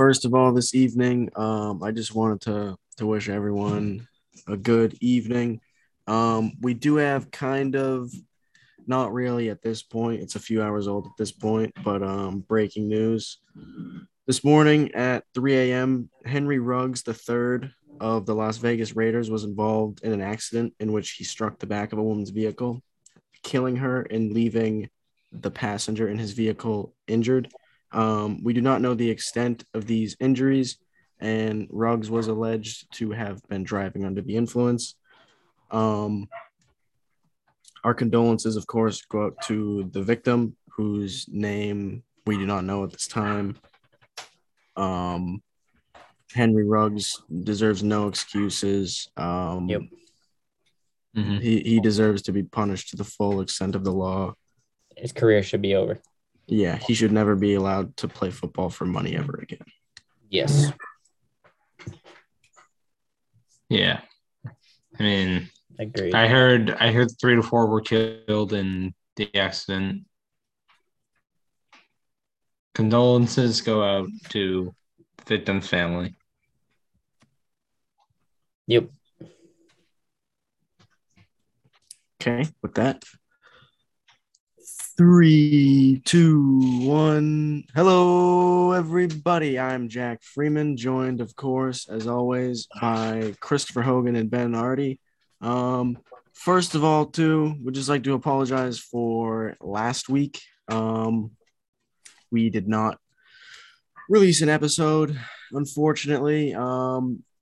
first of all this evening, I just wanted to wish everyone a good evening. We do have kind of, not really at this point, it's a few hours old at this point, but breaking news. This morning at 3 a.m., Henry Ruggs, the third of the Las Vegas Raiders, was involved in an accident in which he struck the back of a woman's vehicle, killing her and leaving the passenger in his vehicle injured. We do not know the extent of these injuries, and Ruggs was alleged to have been driving under the influence. Our condolences, of course, go out to the victim, whose name we do not know at this time. Henry Ruggs deserves no excuses. Yep. Mm-hmm. He deserves to be punished to the full extent of the law. His career should be over. Yeah, he should never be allowed to play football for money ever again. Yes. Yeah. I mean, agreed. I heard 3 to 4 were killed in the accident. Condolences go out to the victim's family. Yep. Okay, with that. 3, 2, 1. Hello, everybody. I'm Jack Freeman, joined, of course, as always, by Christopher Hogan and Ben Hardy. First of all, too, we'd just like to apologize for last week. We did not release an episode, unfortunately.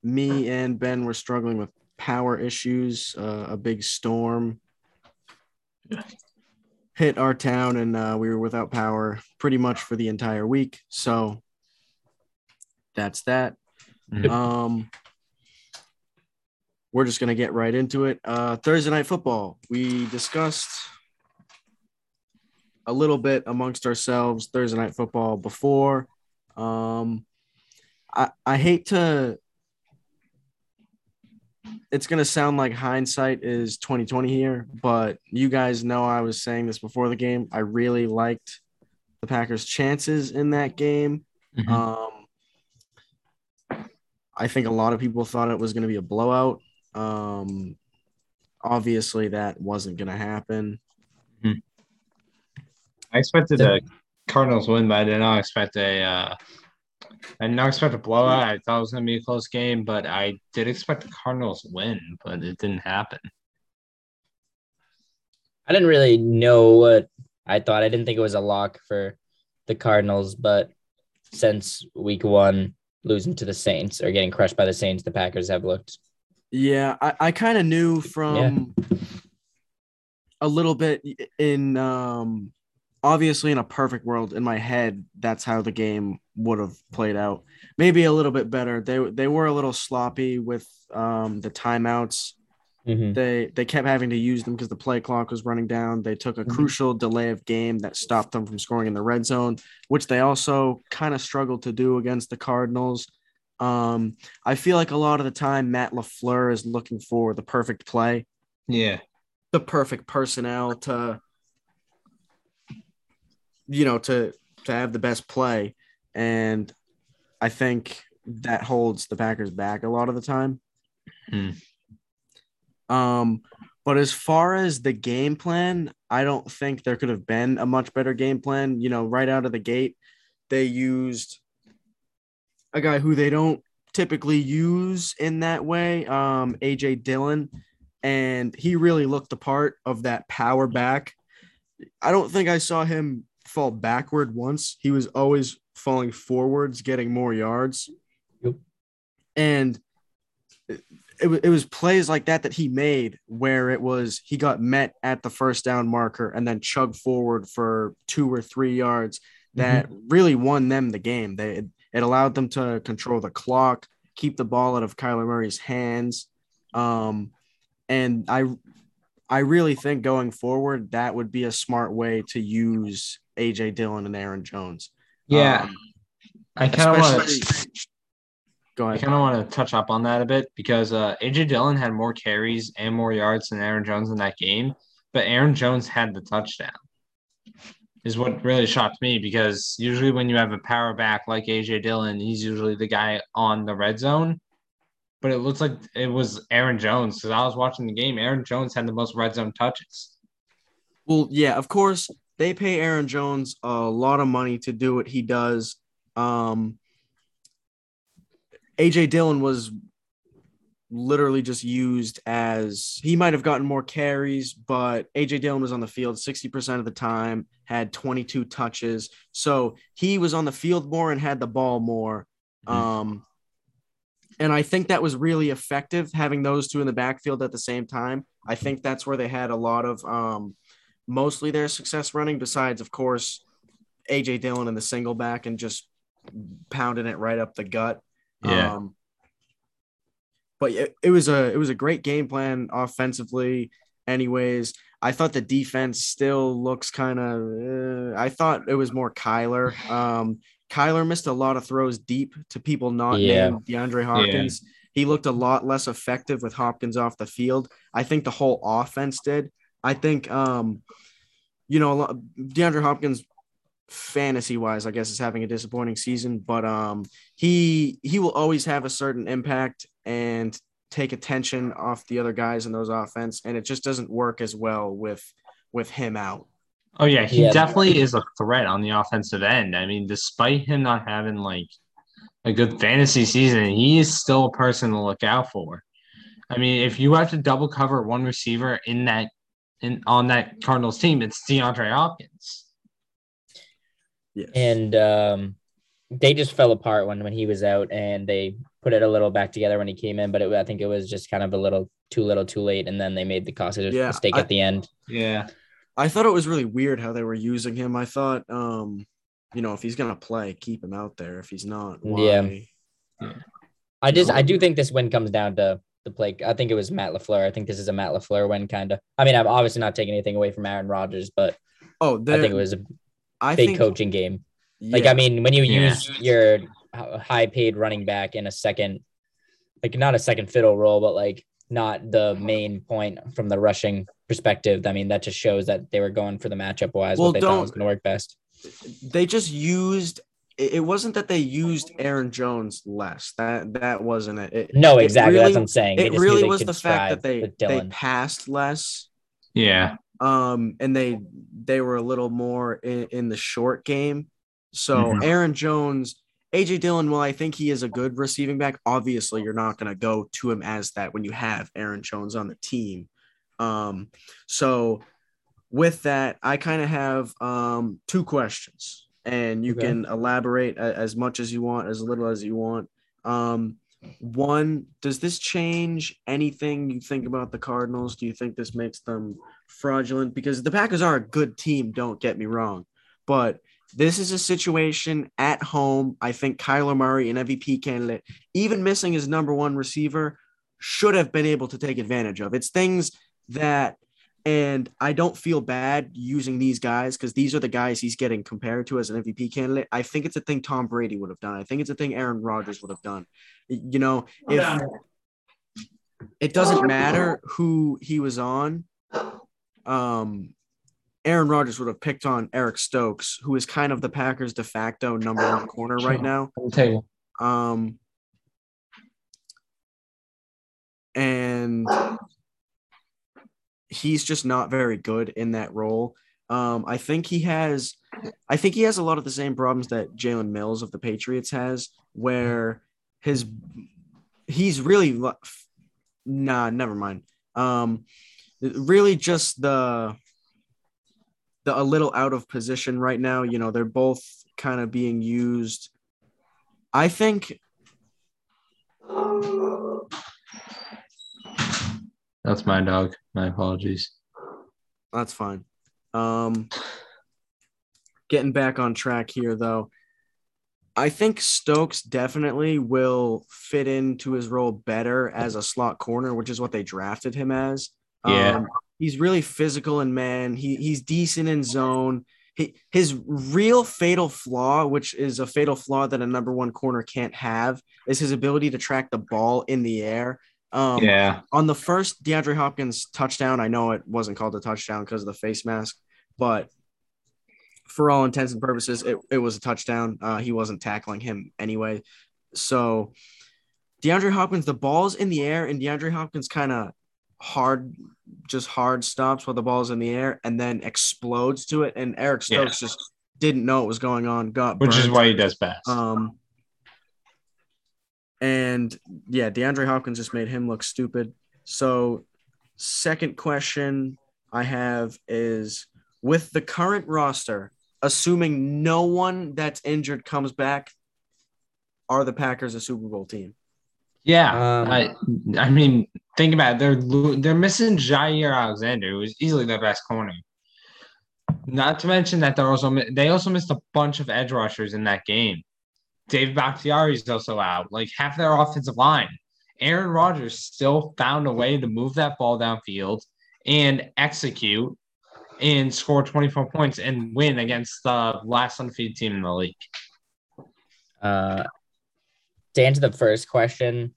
Me and Ben were struggling with power issues. A big storm hit our town, and we were without power pretty much for the entire week. So that's that. We're just going to get right into it. Thursday Night Football. We discussed a little bit amongst ourselves Thursday Night Football before. I hate to – it's going to sound like hindsight is 20/20 here, but you guys know I was saying this before the game. I really liked the Packers' chances in that game. Mm-hmm. I think a lot of people thought it was going to be a blowout. Obviously, that wasn't going to happen. Mm-hmm. I expected the Cardinals win, but I did not expect a blowout. I thought it was going to be a close game, but I did expect the Cardinals win, but it didn't happen. I didn't really know what I thought. I didn't think it was a lock for the Cardinals, but since week 1, losing to the Saints or getting crushed by the Saints, the Packers have looked. Yeah, I kind of knew from a little bit in – obviously, in a perfect world, in my head, that's how the game would have played out. Maybe a little bit better. They were a little sloppy with the timeouts. Mm-hmm. They kept having to use them because the play clock was running down. They took a crucial delay of game that stopped them from scoring in the red zone, which they also kind of struggled to do against the Cardinals. I feel like a lot of the time, Matt LaFleur is looking for the perfect play. Yeah. The perfect personnel to... you know, to have the best play. And I think that holds the Packers back a lot of the time. Mm-hmm. But as far as the game plan, I don't think there could have been a much better game plan. You know, right out of the gate, they used a guy who they don't typically use in that way, A.J. Dillon, and he really looked the part of that power back. I don't think I saw him fall backward once. He was always falling forwards, getting more yards. Yep. And it was plays like that he made where it was he got met at the first down marker and then chugged forward for 2 or 3 yards that really won them the game. It allowed them to control the clock, keep the ball out of Kyler Murray's hands. And I really think going forward that would be a smart way to use A.J. Dillon and Aaron Jones. Yeah. I kind of want to touch up on that a bit because A.J. Dillon had more carries and more yards than Aaron Jones in that game, but Aaron Jones had the touchdown. is what really shocked me, because usually when you have a power back like A.J. Dillon, he's usually the guy on the red zone. But it looks like it was Aaron Jones, because I was watching the game. Aaron Jones had the most red zone touches. Well, yeah, of course, they pay Aaron Jones a lot of money to do what he does. A.J. Dillon was literally just used as – he might have gotten more carries, but A.J. Dillon was on the field 60% of the time, had 22 touches. So he was on the field more and had the ball more. And I think that was really effective, having those two in the backfield at the same time. I think that's where they had a lot of mostly their success running, besides, of course, A.J. Dillon and the single back and just pounding it right up the gut. Yeah. But it was a great game plan offensively anyways. I thought the defense still looks kind of I thought it was more Kyler. Kyler missed a lot of throws deep to people not named DeAndre Hopkins. Yeah. He looked a lot less effective with Hopkins off the field. I think the whole offense did. I think, DeAndre Hopkins fantasy-wise, I guess, is having a disappointing season, but he will always have a certain impact and take attention off the other guys in those offense, and it just doesn't work as well with him out. Oh, yeah, he definitely is a threat on the offensive end. I mean, despite him not having, like, a good fantasy season, he is still a person to look out for. I mean, if you have to double cover one receiver on that Cardinals team, it's DeAndre Hopkins. Yes. And they just fell apart when he was out, and they put it a little back together when he came in, but I think it was just kind of a little too late, and then they made the costly mistake at the end. Yeah. I thought it was really weird how they were using him. I thought, if he's going to play, keep him out there. If he's not, why? Yeah. I do think this win comes down to the play. I think it was Matt LaFleur. I think this is a Matt LaFleur win, kind of. I mean, I'm obviously not taking anything away from Aaron Rodgers, but I think it was a big coaching game. Yeah. Like, I mean, when you use your high-paid running back in a second, like, not a second fiddle role, but, like, not the main point from the rushing perspective. I mean, that just shows that they were going for the matchup wise, what they thought was going to work best. They just used – it wasn't that they used Aaron Jones less. That wasn't it. No, exactly. That's what I'm saying. It really was the fact that they passed less. Yeah. And they were a little more in the short game. So Aaron Jones – A.J. Dillon, well, I think he is a good receiving back. Obviously, you're not going to go to him as that when you have Aaron Jones on the team. So with that, I kind of have two questions, and you can elaborate as much as you want, as little as you want. One, does this change anything you think about the Cardinals? Do you think this makes them fraudulent? Because the Packers are a good team, don't get me wrong, but – this is a situation at home. I think Kyler Murray, an MVP candidate, even missing his number one receiver, should have been able to take advantage of. It's things that – and I don't feel bad using these guys because these are the guys he's getting compared to as an MVP candidate. I think it's a thing Tom Brady would have done. I think it's a thing Aaron Rodgers would have done. You know, if it doesn't matter who he was on, Aaron Rodgers would have picked on Eric Stokes, who is kind of the Packers' de facto number one corner right now. And he's just not very good in that role. I think he has a lot of the same problems that Jalen Mills of the Patriots has, where he's really – nah, never mind. Really just a little out of position right now. You know, they're both kind of being used. I think that's my dog. My apologies. That's fine. Getting back on track here though. I think Stokes definitely will fit into his role better as a slot corner, which is what they drafted him as. He's really physical in man. He's decent in zone. His real fatal flaw, which is a fatal flaw that a number one corner can't have, is his ability to track the ball in the air. On the first DeAndre Hopkins touchdown, I know it wasn't called a touchdown because of the face mask, but for all intents and purposes, it was a touchdown. He wasn't tackling him anyway. So DeAndre Hopkins, the ball's in the air, and DeAndre Hopkins kind of hard stops while the ball's in the air and then explodes to it. And Eric Stokes just didn't know what was going on, which is why he does pass. And yeah, DeAndre Hopkins just made him look stupid. So second question I have is, with the current roster, assuming no one that's injured comes back, are the Packers a Super Bowl team? Yeah, I mean, think about it. They're missing Jair Alexander, who is easily their best corner. Not to mention that they also missed a bunch of edge rushers in that game. David Bakhtiari is also out. Like, half their offensive line. Aaron Rodgers still found a way to move that ball downfield and execute and score 24 points and win against the last undefeated team in the league. To answer the first question,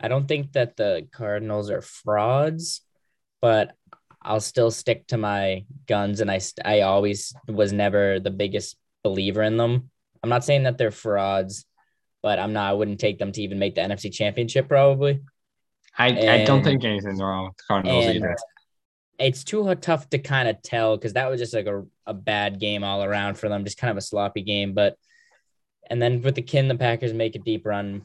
I don't think that the Cardinals are frauds, but I'll still stick to my guns, and I always was never the biggest believer in them. I'm not saying that they're frauds, but I wouldn't take them to even make the NFC Championship probably. I don't think anything's wrong with the Cardinals either. It's too tough to kind of tell because that was just like a bad game all around for them, just kind of a sloppy game. But and then with the Packers make a deep run.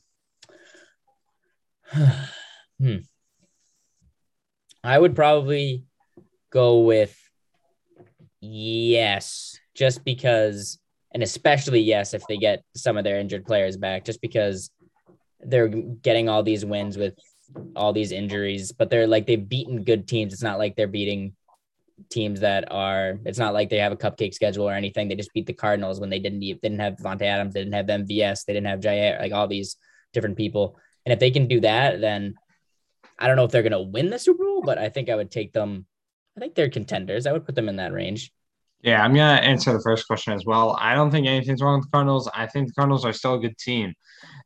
I would probably go with yes, just because, and especially yes if they get some of their injured players back, just because they're getting all these wins with all these injuries, but they've beaten good teams. It's not like they're beating teams it's not like they have a cupcake schedule or anything. They just beat the Cardinals when they didn't have Devontae Adams. They didn't have MVS. They didn't have Jair, like all these different people. And if they can do that, then I don't know if they're going to win the Super Bowl, but I think I would take them. I think they're contenders. I would put them in that range. Yeah. I'm going to answer the first question as well. I don't think anything's wrong with the Cardinals. I think the Cardinals are still a good team.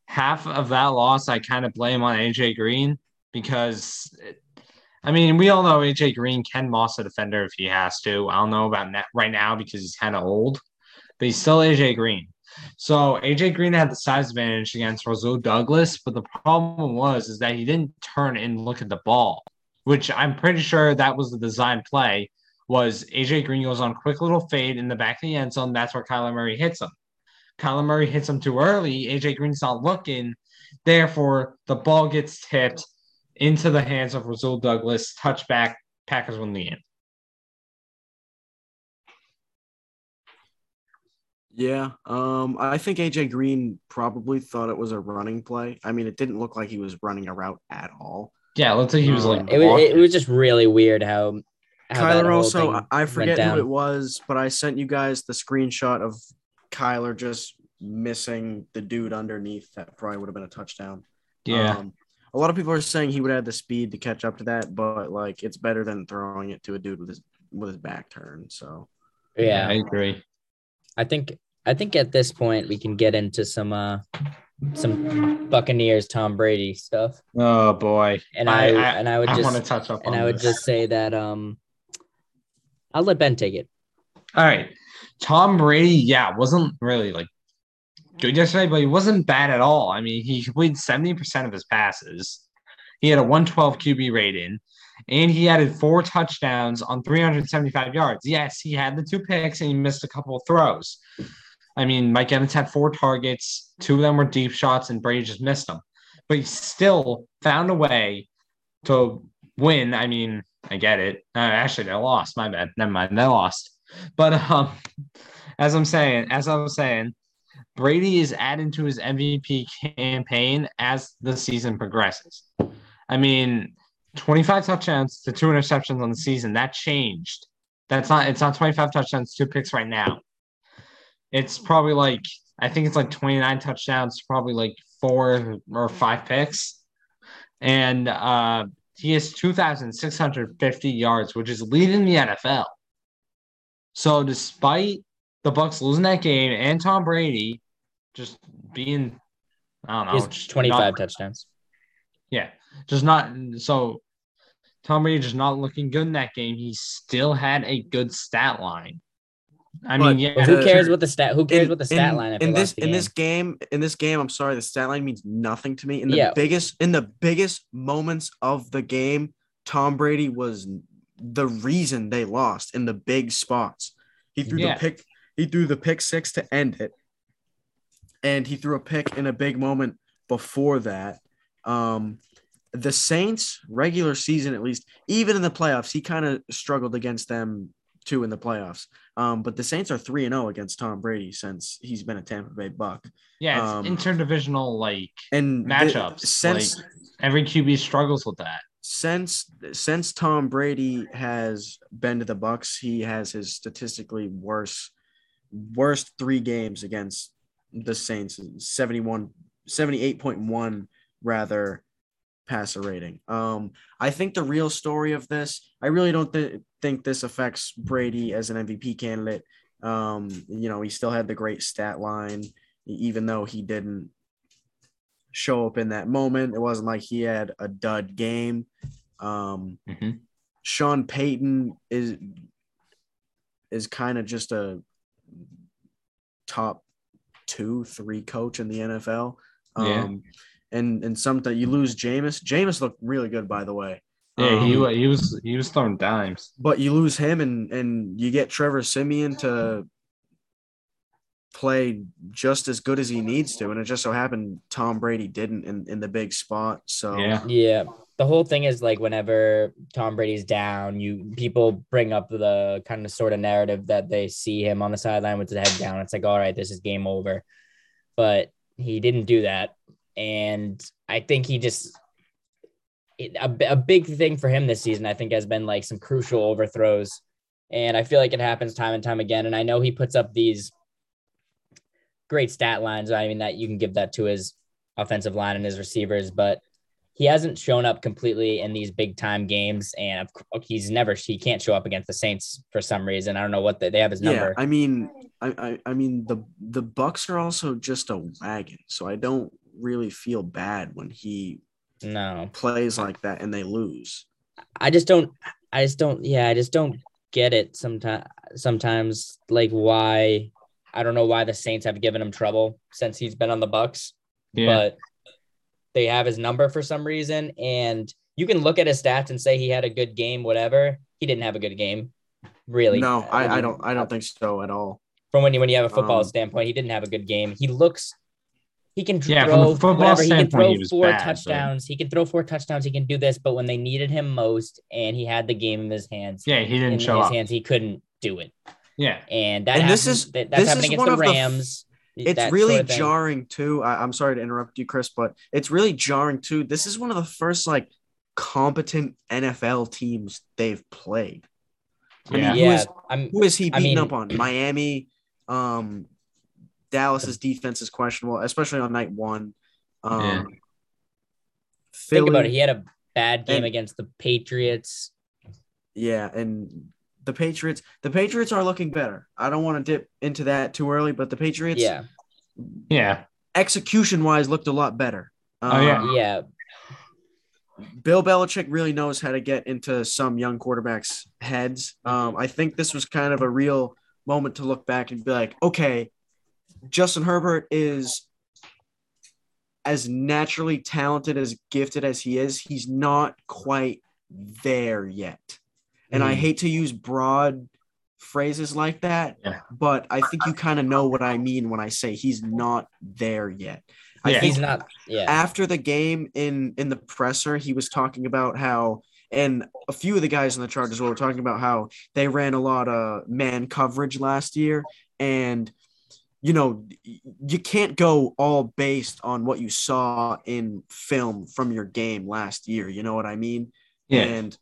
Half of that loss, I kind of blame on A.J. Green because, I mean, we all know A.J. Green can moss a defender if he has to. I don't know about that right now because he's kind of old, but he's still A.J. Green. So A.J. Green had the size advantage against Rasul Douglas, but the problem is that he didn't turn and look at the ball, which I'm pretty sure that was the design play, was A.J. Green goes on quick little fade in the back of the end zone. That's where Kyler Murray hits him. Kyler Murray hits him too early. A.J. Green's not looking. Therefore, the ball gets tipped into the hands of Rasul Douglas. Touchback. Packers win the end. Yeah. I think A.J. Green probably thought it was a running play. I mean, it didn't look like he was running a route at all. Yeah, it looks like he was like it was just really weird how Kyler also, I forget who it was, but I sent you guys the screenshot of Kyler just missing the dude underneath. That probably would have been a touchdown. Yeah. A lot of people are saying he would have the speed to catch up to that, but like it's better than throwing it to a dude with his back turned. So yeah, I agree. I think at this point we can get into some Buccaneers Tom Brady stuff. Oh boy. And I would just say that I'll let Ben take it. All right. Tom Brady, wasn't really like good yesterday, but he wasn't bad at all. I mean, he completed 70% of his passes. He had a 112 QB rating, and he added 4 touchdowns on 375 yards. Yes, he had the 2 picks, and he missed a couple of throws. I mean, Mike Evans had 4 targets. 2 of them were deep shots, and Brady just missed them. But he still found a way to win. I mean, I get it. Actually, they lost. My bad. Never mind. They lost. But as I was saying, Brady is adding to his MVP campaign as the season progresses. I mean, 25 touchdowns to 2 interceptions on the season. That changed. It's not 25 touchdowns, 2 picks right now. It's probably like, I think it's like 29 touchdowns, probably like 4 or 5 picks. And he has 2,650 yards, which is leading the NFL. So despite the Bucs losing that game and Tom Brady just being, I don't know. He's 25 touchdowns. Yeah. So Tom Brady just not looking good in that game. He still had a good stat line. I mean, yeah. Who cares what the stat? Who cares what the stat line? In this game, I'm sorry, the stat line means nothing to me. In the biggest moments of the game, Tom Brady was the reason they lost in the big spots. He threw the pick. He threw the pick six to end it, and he threw a pick in a big moment before that. The Saints regular season, at least, even in the playoffs, he kind of struggled against them too in the playoffs. But the Saints are 3-0 against Tom Brady since he's been a Tampa Bay Buck. Yeah, it's interdivisional matchups. Every QB struggles with that. Since Tom Brady has been to the Bucs, he has his statistically worst three games against the Saints, 78.1 rather passer rating. I think the real story of this, I really don't think this affects Brady as an MVP candidate. He still had the great stat line, even though he didn't show up in that moment. It wasn't like he had a dud game. Sean Payton is kind of just a top 2-3 coach in the NFL. And something you lose Jameis. Jameis looked really good, by the way. Yeah, he was throwing dimes. But you lose him, and you get Trevor Siemian to play just as good as he needs to, and it just so happened Tom Brady didn't in the big spot. So yeah. The whole thing is whenever Tom Brady's down, people bring up the kind of sort of narrative that they see him on the sideline with his head down. It's all right, this is game over. But he didn't do that. And I think he a big thing for him this season, I think, has been some crucial overthrows. And I feel like it happens time and time again. And I know he puts up these great stat lines. I mean, that you can give that to his offensive line and his receivers, but he hasn't shown up completely in these big time games. And he can't show up against the Saints for some reason. I don't know what they have his number. Yeah, I mean, I mean the Bucs are also just a wagon. So I don't really feel bad when he plays like that and they lose. I just don't get it sometimes why. I don't know why the Saints have given him trouble since he's been on the Bucs, but they have his number for some reason. And you can look at his stats and say he had a good game, whatever. He didn't have a good game, really. No, I don't think so at all. From when you have a football standpoint, he didn't have a good game. He can throw touchdowns. He can throw 4 touchdowns. He can do this, but when they needed him most and he had the game in his hands, he couldn't do it. Yeah, and that's happening against the Rams. It's really jarring too. I'm sorry to interrupt you, Chris, but it's really jarring too. This is one of the first competent NFL teams they've played. Who is he beating up on? Miami. Dallas's defense is questionable, especially on night one. Philly, think about it. He had a bad game against the Patriots. Yeah, and the Patriots are looking better. I don't want to dip into that too early, but the Patriots, execution-wise, looked a lot better. Bill Belichick really knows how to get into some young quarterbacks' heads. I think this was kind of a real moment to look back and be like, okay, Justin Herbert is as naturally talented, as gifted as he is. He's not quite there yet. And I hate to use broad phrases like that, but I think you kind of know what I mean when I say he's not there yet. Yeah. I think he's not. Yeah. After the game in the presser, he was talking about how, and a few of the guys in the Chargers were talking about how they ran a lot of man coverage last year, and you can't go all based on what you saw in film from your game last year. You know what I mean? Yeah. And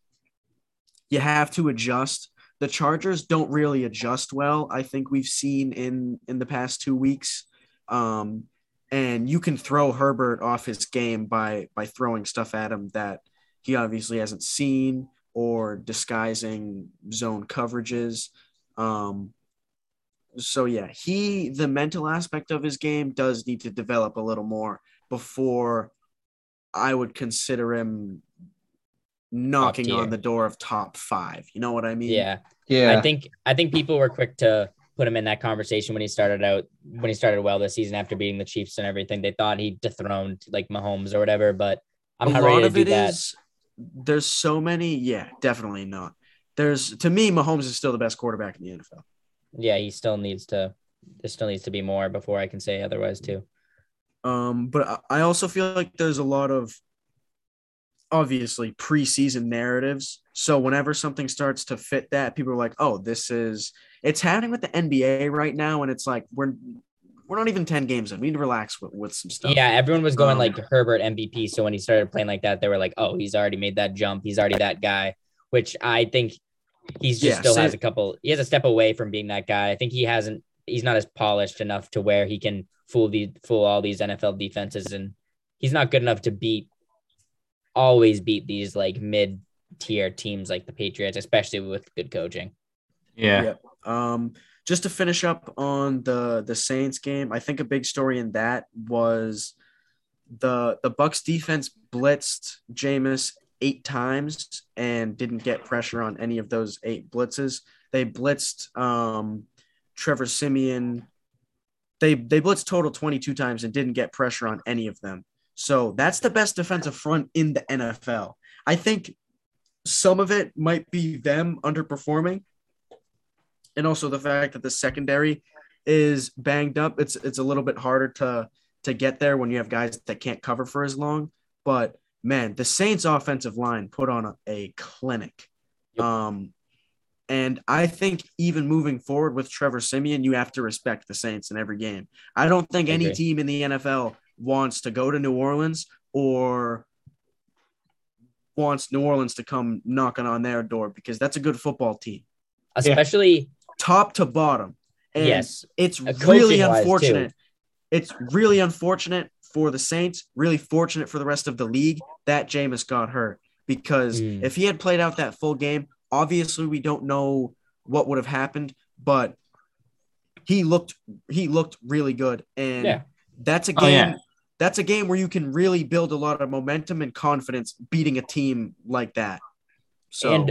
you have to adjust. The Chargers don't really adjust well. I think we've seen in the past 2 weeks. And you can throw Herbert off his game by throwing stuff at him that he obviously hasn't seen, or disguising zone coverages. So, the mental aspect of his game does need to develop a little more before I would consider him knocking on the door of top 5. You know what I mean? Yeah. I think people were quick to put him in that conversation when he started out, when he started well this season after beating the Chiefs and everything. They thought he dethroned like Mahomes or whatever, but I'm not ready to do that. There's so many. Yeah, definitely not. To me, Mahomes is still the best quarterback in the NFL. Yeah, he still needs to. There still needs to be more before I can say otherwise too. But I also feel like there's a lot of obviously preseason narratives. So whenever something starts to fit that, people are like, "Oh, it's happening with the NBA right now," and it's like we're not even 10 games in. We need to relax with some stuff. Yeah, everyone was going like Herbert MVP. So when he started playing like that, they were like, "Oh, he's already made that jump. He's already that guy," which I think he's just has a couple. He has a step away from being that guy. I think he hasn't. He's not as polished enough to where he can fool all these NFL defenses, and he's not good enough to always beat these like mid-tier teams like the Patriots, especially with good coaching. Yeah. Just to finish up on the Saints game, I think a big story in that was the Bucs defense blitzed Jameis 8 times and didn't get pressure on any of those 8 blitzes. They blitzed Trevor Siemian. They blitzed total 22 times and didn't get pressure on any of them. So that's the best defensive front in the NFL. I think some of it might be them underperforming, and also the fact that the secondary is banged up. It's a little bit harder to get there when you have guys that can't cover for as long. But man, the Saints offensive line put on a clinic. And I think even moving forward with Trevor Siemian, you have to respect the Saints in every game. I don't think any team in the NFL wants to go to New Orleans or wants New Orleans to come knocking on their door, because that's a good football team. Especially top to bottom. And it's really unfortunate. It's really unfortunate for the Saints, really fortunate for the rest of the league that Jameis got hurt, because if he had played out that full game, obviously, we don't know what would have happened, but he looked really good, and that's a game. That's a game where you can really build a lot of momentum and confidence beating a team like that. So,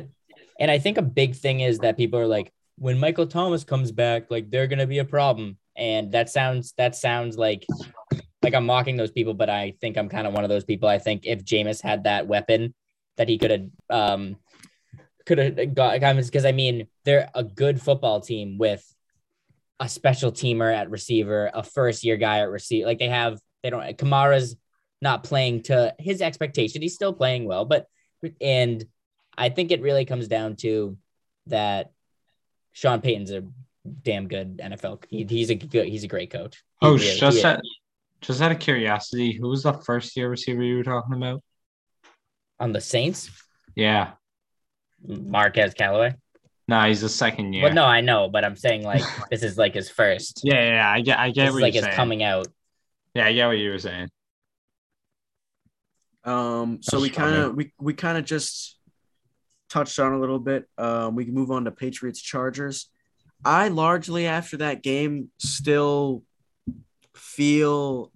and I think a big thing is that people are like, when Michael Thomas comes back, like they're gonna be a problem, and that sounds like I'm mocking those people, but I think I'm kind of one of those people. I think if Jameis had that weapon, that he could have got comments, because I mean they're a good football team with a special teamer at receiver, a first year guy at receiver. Like Kamara's not playing to his expectation. He's still playing well, and I think it really comes down to that Sean Payton's a damn good NFL. He's a great coach. Just out of curiosity, who was the first year receiver you were talking about on the Saints? Yeah. Marquez Callaway? No, he's the second year. Well, no, I know, but I'm saying like this is like his first. Yeah, I get what you're saying. His coming out. Yeah, I get what you were saying. So we kind of just touched on a little bit. We can move on to Patriots Chargers. I largely after that game still feel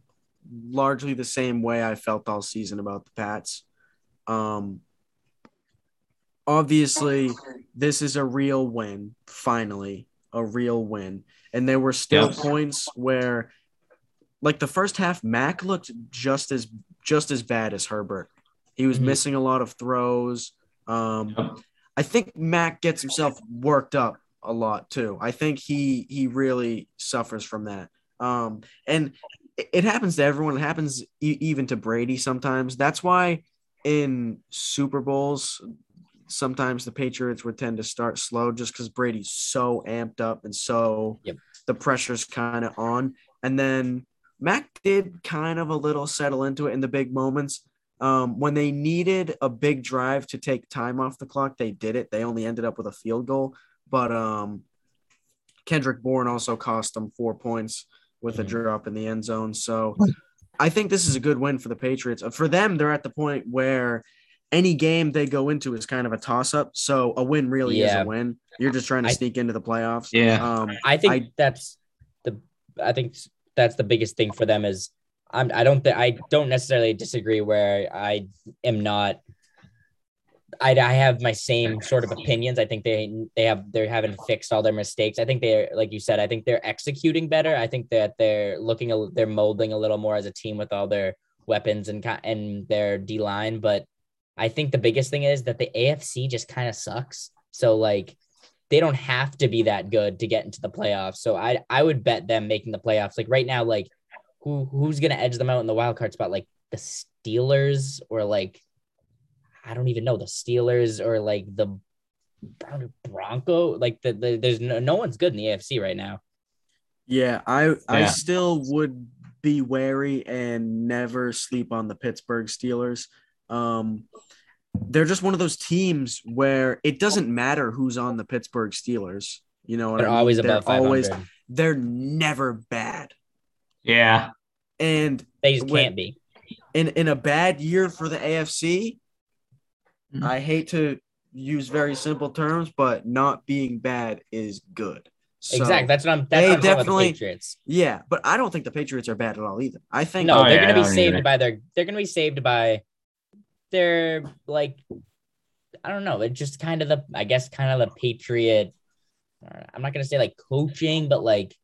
largely the same way I felt all season about the Pats. Obviously, this is a real win, finally, a real win. And there were still points where, like the first half, Mac looked just as bad as Herbert. He was missing a lot of throws. I think Mac gets himself worked up a lot, too. I think he really suffers from that. And it happens to everyone. It happens even to Brady sometimes. That's why in Super Bowls – sometimes the Patriots would tend to start slow just because Brady's so amped up and so the pressure's kind of on. And then Mac did kind of a little settle into it in the big moments. When they needed a big drive to take time off the clock, they did it. They only ended up with a field goal. But Kendrick Bourne also cost them 4 points with a drop in the end zone. So I think this is a good win for the Patriots. For them, they're at the point where – any game they go into is kind of a toss-up, so a win really is a win. You're just trying to sneak into the playoffs. Yeah, I think that's the biggest thing for them is I don't necessarily disagree where I am not I have my same sort of opinions. I think they haven't fixed all their mistakes. I think they're, like you said, I think they're executing better. I think that they're molding a little more as a team with all their weapons and their D line. But I think the biggest thing is that the AFC just kind of sucks. So like they don't have to be that good to get into the playoffs. So I would bet them making the playoffs. Like right now, like who's going to edge them out in the wild card spot? Like the Steelers or like, I don't even know, the Steelers or like the Broncos. Like there's no one's good in the AFC right now. Yeah, I still would be wary and never sleep on the Pittsburgh Steelers. They're just one of those teams where it doesn't matter who's on the Pittsburgh Steelers. You know what I mean? They're always above 500. They're never bad. Yeah. And they just can't be. In a bad year for the AFC, I hate to use very simple terms, but not being bad is good. So exactly. That's what I'm definitely about the Patriots. Yeah, but I don't think the Patriots are bad at all either. I think they're gonna be saved by their, like, I don't know. It's just kind of the Patriot. I'm not gonna say like coaching, but like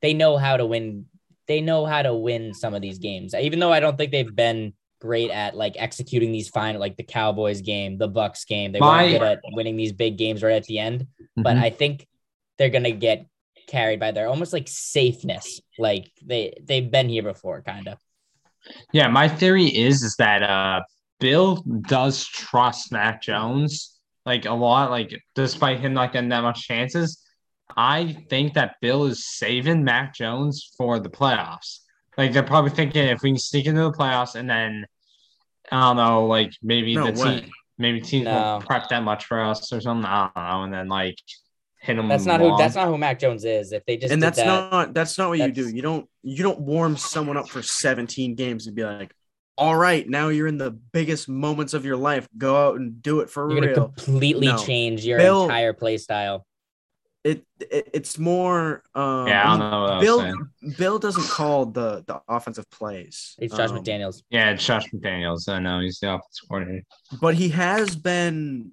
they know how to win. They know how to win some of these games, even though I don't think they've been great at like executing these final, like the Cowboys game, the Bucks game. They weren't good at winning these big games right at the end, but I think they're gonna get carried by their almost like safeness, like they've been here before, kind of. Yeah, my theory is that Bill does trust Mac Jones like a lot, like despite him not getting that much chances. I think that Bill is saving Mac Jones for the playoffs. Like, they're probably thinking if we can sneak into the playoffs and then, I don't know, like, maybe teams won't prep that much for us or something. I don't know. And then, like, hit them. That's not who Mac Jones is. If they just and that's not what you do. You don't warm someone up for 17 games and be like, all right, now you're in the biggest moments of your life. Go out and do it for real. You're going to completely change your entire play style. It's more. I don't know what Bill doesn't call the offensive plays. It's Josh McDaniels. Yeah, it's Josh McDaniels. I know he's the offensive coordinator, but he has been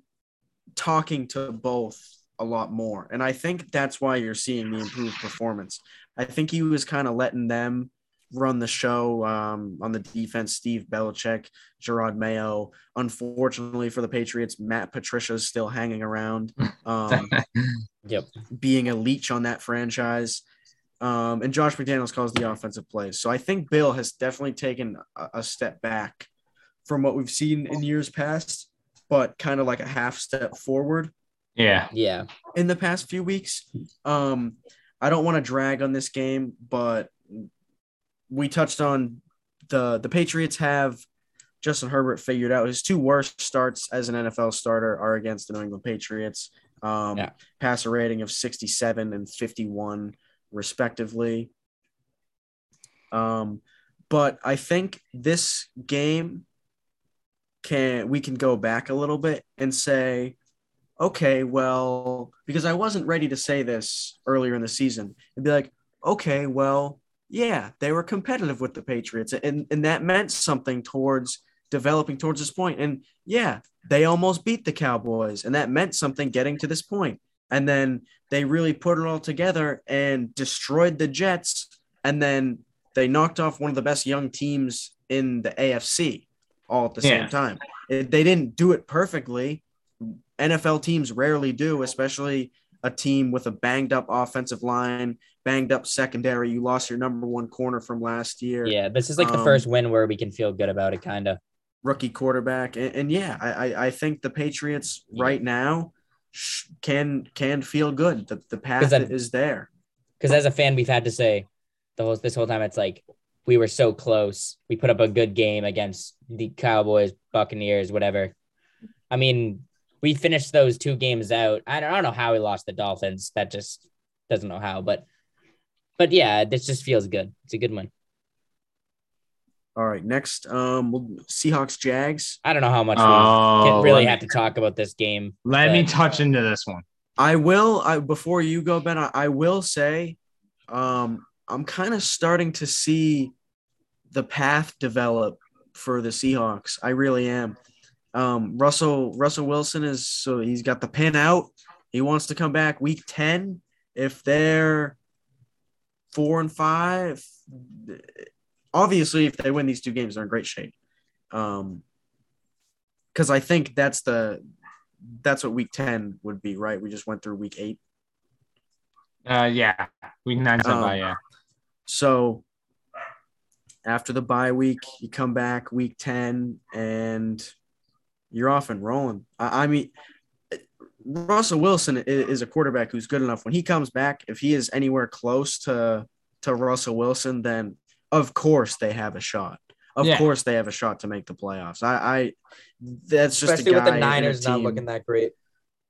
talking to both a lot more, and I think that's why you're seeing the improved performance. I think he was kind of letting them run the show on the defense. Steve Belichick, Gerard Mayo. Unfortunately for the Patriots, Matt Patricia's still hanging around, being a leech on that franchise. And Josh McDaniels calls the offensive plays. So I think Bill has definitely taken a step back from what we've seen in years past, but kind of like a half step forward. Yeah. In the past few weeks, I don't want to drag on this game, but we touched on the Patriots have Justin Herbert figured out. His two worst starts as an NFL starter are against the New England Patriots. Passer rating of 67 and 51, respectively. But I think this game we can go back a little bit and say, okay, well, because I wasn't ready to say this earlier in the season, and be like, okay, well, yeah, they were competitive with the Patriots, and that meant something towards developing towards this point. And yeah, they almost beat the Cowboys, and that meant something getting to this point. And then they really put it all together and destroyed the Jets, and then they knocked off one of the best young teams in the AFC all at the same time. They didn't do it perfectly. NFL teams rarely do, especially a team with a banged-up offensive line, banged-up secondary. You lost your number one corner from last year. Yeah, this is like the first win where we can feel good about it, kind of. Rookie quarterback. And yeah, I think the Patriots right now can feel good. The path is there. Because as a fan, we've had to say this whole time, it's like we were so close. We put up a good game against the Cowboys, Buccaneers, whatever. I mean, we finished those two games out. I don't know how we lost the Dolphins. That just doesn't know how, but yeah, this just feels good. It's a good one. All right, next, we'll Seahawks Jags. I don't know how much we have to talk about this game. Let me touch into this one. I will. Before you go, Ben, I will say, I'm kind of starting to see the path develop for the Seahawks. I really am. Russell Wilson is, so he's got the pin out. He wants to come back week 10. If they're 4-5, obviously if they win these two games, they're in great shape. Because I think that's what week 10 would be, right? We just went through week 8. Yeah, week 9's a bye, yeah. So after the bye week, you come back week 10 and you're off and rolling. I mean, Russell Wilson is a quarterback who's good enough. When he comes back, if he is anywhere close to Russell Wilson, then of course they have a shot. Of course they have a shot to make the playoffs. That's just especially a guy with the Niners not looking that great.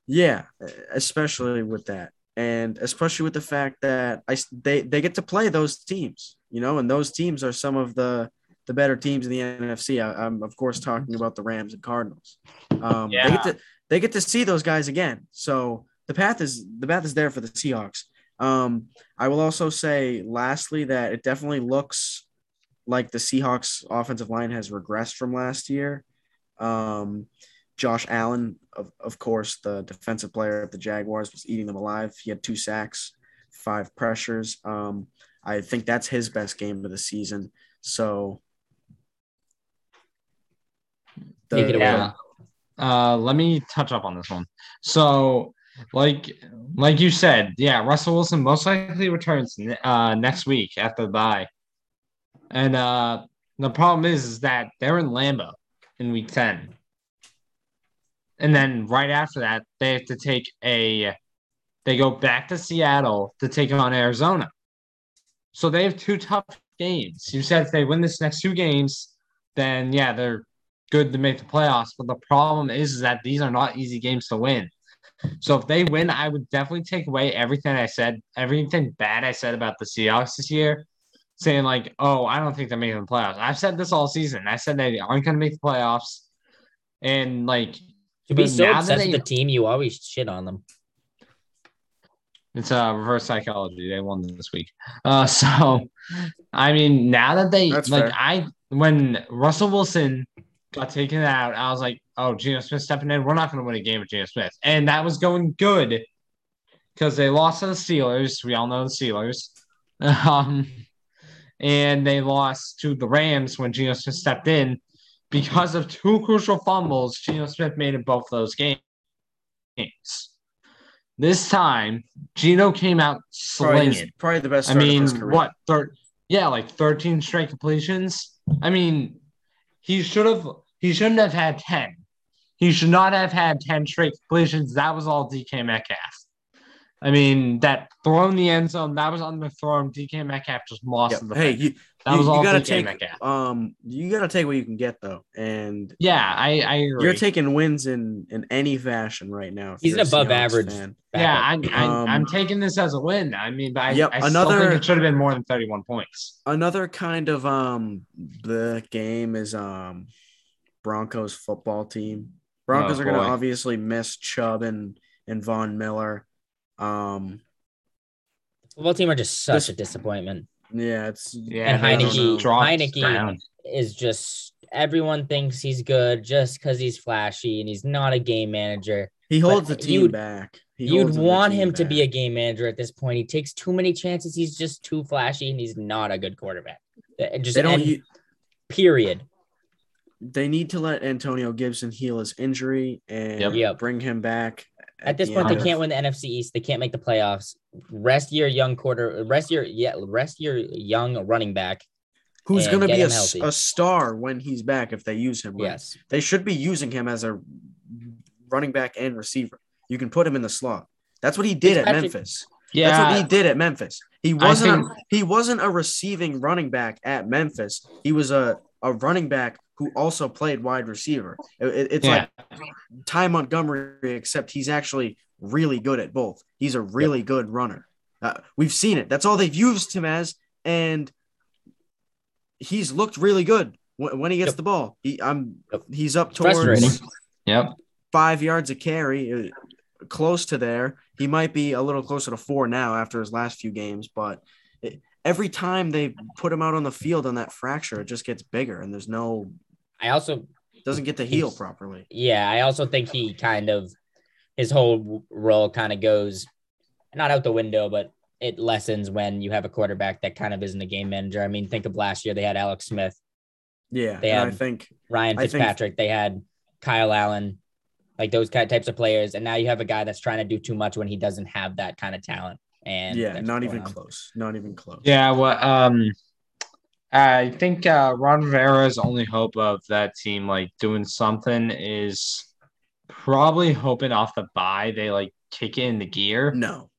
Yeah, especially with that. And especially with the fact that they get to play those teams, you know, and those teams are some of the better teams in the NFC. I'm, of course, talking about the Rams and Cardinals. They get to see those guys again. So the path is there for the Seahawks. I will also say, lastly, that it definitely looks like the Seahawks offensive line has regressed from last year. Josh Allen, of course, the defensive player of the Jaguars, was eating them alive. He had 2 sacks, 5 pressures. I think that's his best game of the season. So let me touch up on this one. So like you said, yeah, Russell Wilson most likely returns next week after the bye. And the problem is that they're in Lambeau in week 10. And then right after that, they have to they go back to Seattle to take on Arizona. So they have 2 tough games. You said if they win this next 2 games, then yeah, they're good to make the playoffs. But the problem is that these are not easy games to win. So if they win, I would definitely take away everything I said, everything bad I said about the Seahawks this year, saying like, oh, I don't think they're making the playoffs. I've said this all season. I said they aren't going to make the playoffs. And like, to be so obsessed with the team, you always shit on them. It's reverse psychology. They won this week. So, I mean, now that they – like fair. When Russell Wilson got taken out, I was like, oh, Geno Smith stepping in. We're not going to win a game with Geno Smith. And that was going good because they lost to the Steelers. We all know the Steelers. And they lost to the Rams when Geno Smith stepped in. Because of 2 crucial fumbles, Geno Smith made in both those games. This time, Geno came out slinging. Probably the best. I mean, what? 13 straight completions. I mean, he shouldn't have had 10. He should not have had 10 straight completions. That was all DK Metcalf. I mean, that throw in the end zone, that was underthrown. DK Metcalf just lost in the play. You gotta take what you can get though. And yeah, I agree. You're taking wins in any fashion right now. He's an above average fan. Yeah, I'm taking this as a win. I mean, I still think it should have been more than 31 points. Another kind of the game is Broncos football team. Broncos are gonna obviously miss Chubb and Von Miller. Football team are just such a disappointment. Yeah, and Heineke is just, everyone thinks he's good just because he's flashy and he's not a game manager. He holds the team back. You'd want him to be a game manager at this point. He takes too many chances. He's just too flashy and he's not a good quarterback. Period. They need to let Antonio Gibson heal his injury and bring him back. At this point, they can't win the NFC East. They can't make the playoffs. Rest your young running back. Who's going to be a star when he's back if they use him. Right? Yes. They should be using him as a running back and receiver. You can put him in the slot. That's what he did at Memphis. Yeah. That's what he did at Memphis. He wasn't a receiving running back at Memphis. He was a running back who also played wide receiver. It's like Ty Montgomery, except he's actually really good at both. He's a really good runner. We've seen it. That's all they've used him as, and he's looked really good when he gets the ball. He's up towards 5 yards a carry, close to there. He might be a little closer to 4 now after his last few games, but every time they put him out on the field on that fracture, it just gets bigger, and there's no. I also Doesn't get to heal properly. Yeah, I also think he kind of – his whole role kind of goes not out the window, but it lessens when you have a quarterback that kind of isn't a game manager. I mean, think of last year they had Alex Smith. Yeah, they had Ryan Fitzpatrick. They had Kyle Allen, like those kind of types of players. And now you have a guy that's trying to do too much when he doesn't have that kind of talent. And yeah, not even close. Yeah, well, I think Ron Rivera's only hope of that team like doing something is probably hoping off the bye they like kick it in the gear. No,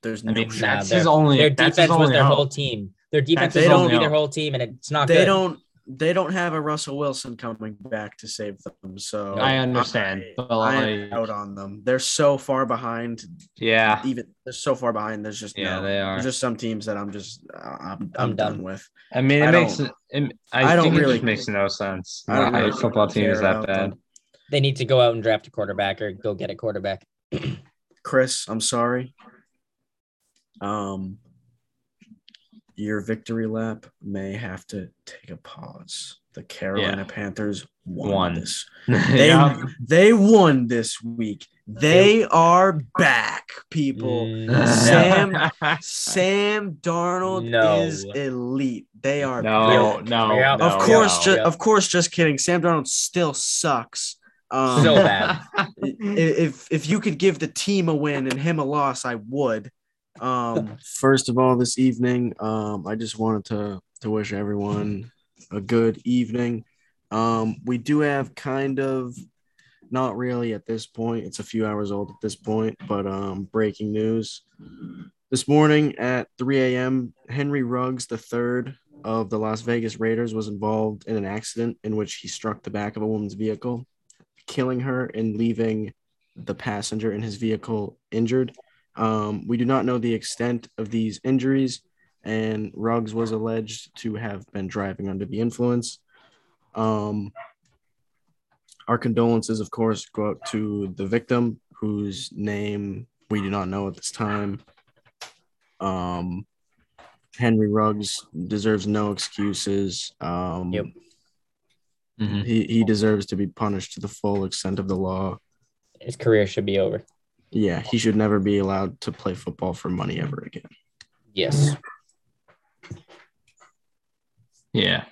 there's no. I mean, that's his only. Their defense was their whole team. Their defense was going to be their whole team, and it's not. They don't. They don't have a Russell Wilson coming back to save them. So I understand. I'm out on them. They're so far behind. Yeah. Even they're so far behind. There's just, yeah, they are. There's just some teams that I'm done with. I mean, it makes no sense. Really a football team is that bad. Them. They need to go out and draft a quarterback or go get a quarterback. Chris, I'm sorry. Your victory lap may have to take a pause. The Carolina Panthers won this. They won this week. They are back, people. Sam Darnold is elite. They are back. Of course, just kidding. Sam Darnold still sucks. So bad. If you could give the team a win and him a loss, I would. First of all, this evening, I just wanted to wish everyone a good evening. We do have kind of, not really at this point, it's a few hours old at this point, but breaking news. This morning at 3 a.m., Henry Ruggs, the third of the Las Vegas Raiders, was involved in an accident in which he struck the back of a woman's vehicle, killing her and leaving the passenger in his vehicle injured. We do not know the extent of these injuries, and Ruggs was alleged to have been driving under the influence. Our condolences, of course, go out to the victim, whose name we do not know at this time. Henry Ruggs deserves no excuses. Yep. Mm-hmm. He deserves to be punished to the full extent of the law. His career should be over. Yeah, he should never be allowed to play football for money ever again. Yes. Yeah.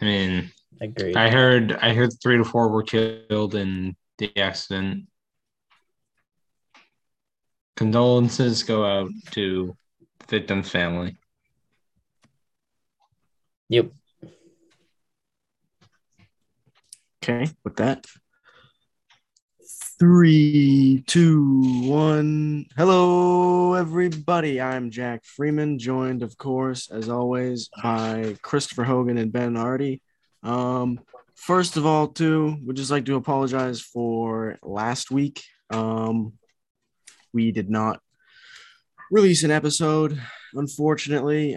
I mean, agreed. I heard 3 to 4 were killed in the accident. Condolences go out to the victim's family. Yep. Okay, with that. 3, 2, 1. Hello, everybody. I'm Jack Freeman, joined, of course, as always, by Christopher Hogan and Ben Hardy. First of all, too, we'd just like to apologize for last week. We did not release an episode, unfortunately.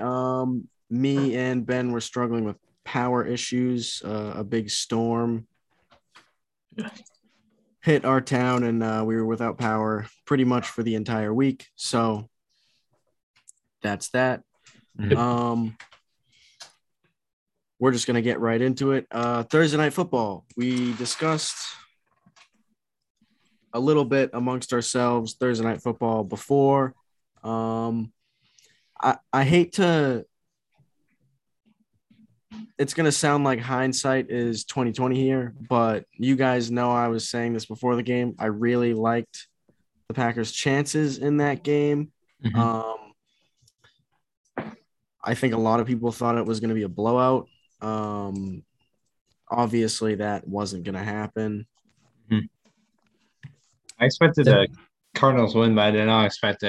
Me and Ben were struggling with power issues, a big storm hit our town, and we were without power pretty much for the entire week. So that's that. We're just going to get right into it. Thursday Night Football. We discussed a little bit amongst ourselves Thursday Night Football before. I hate to it's going to sound like hindsight is 20/20 here, but you guys know I was saying this before the game. I really liked the Packers' chances in that game. Mm-hmm. I think a lot of people thought it was going to be a blowout. Obviously, that wasn't going to happen. Mm-hmm. I expected the Cardinals win, but I did not expect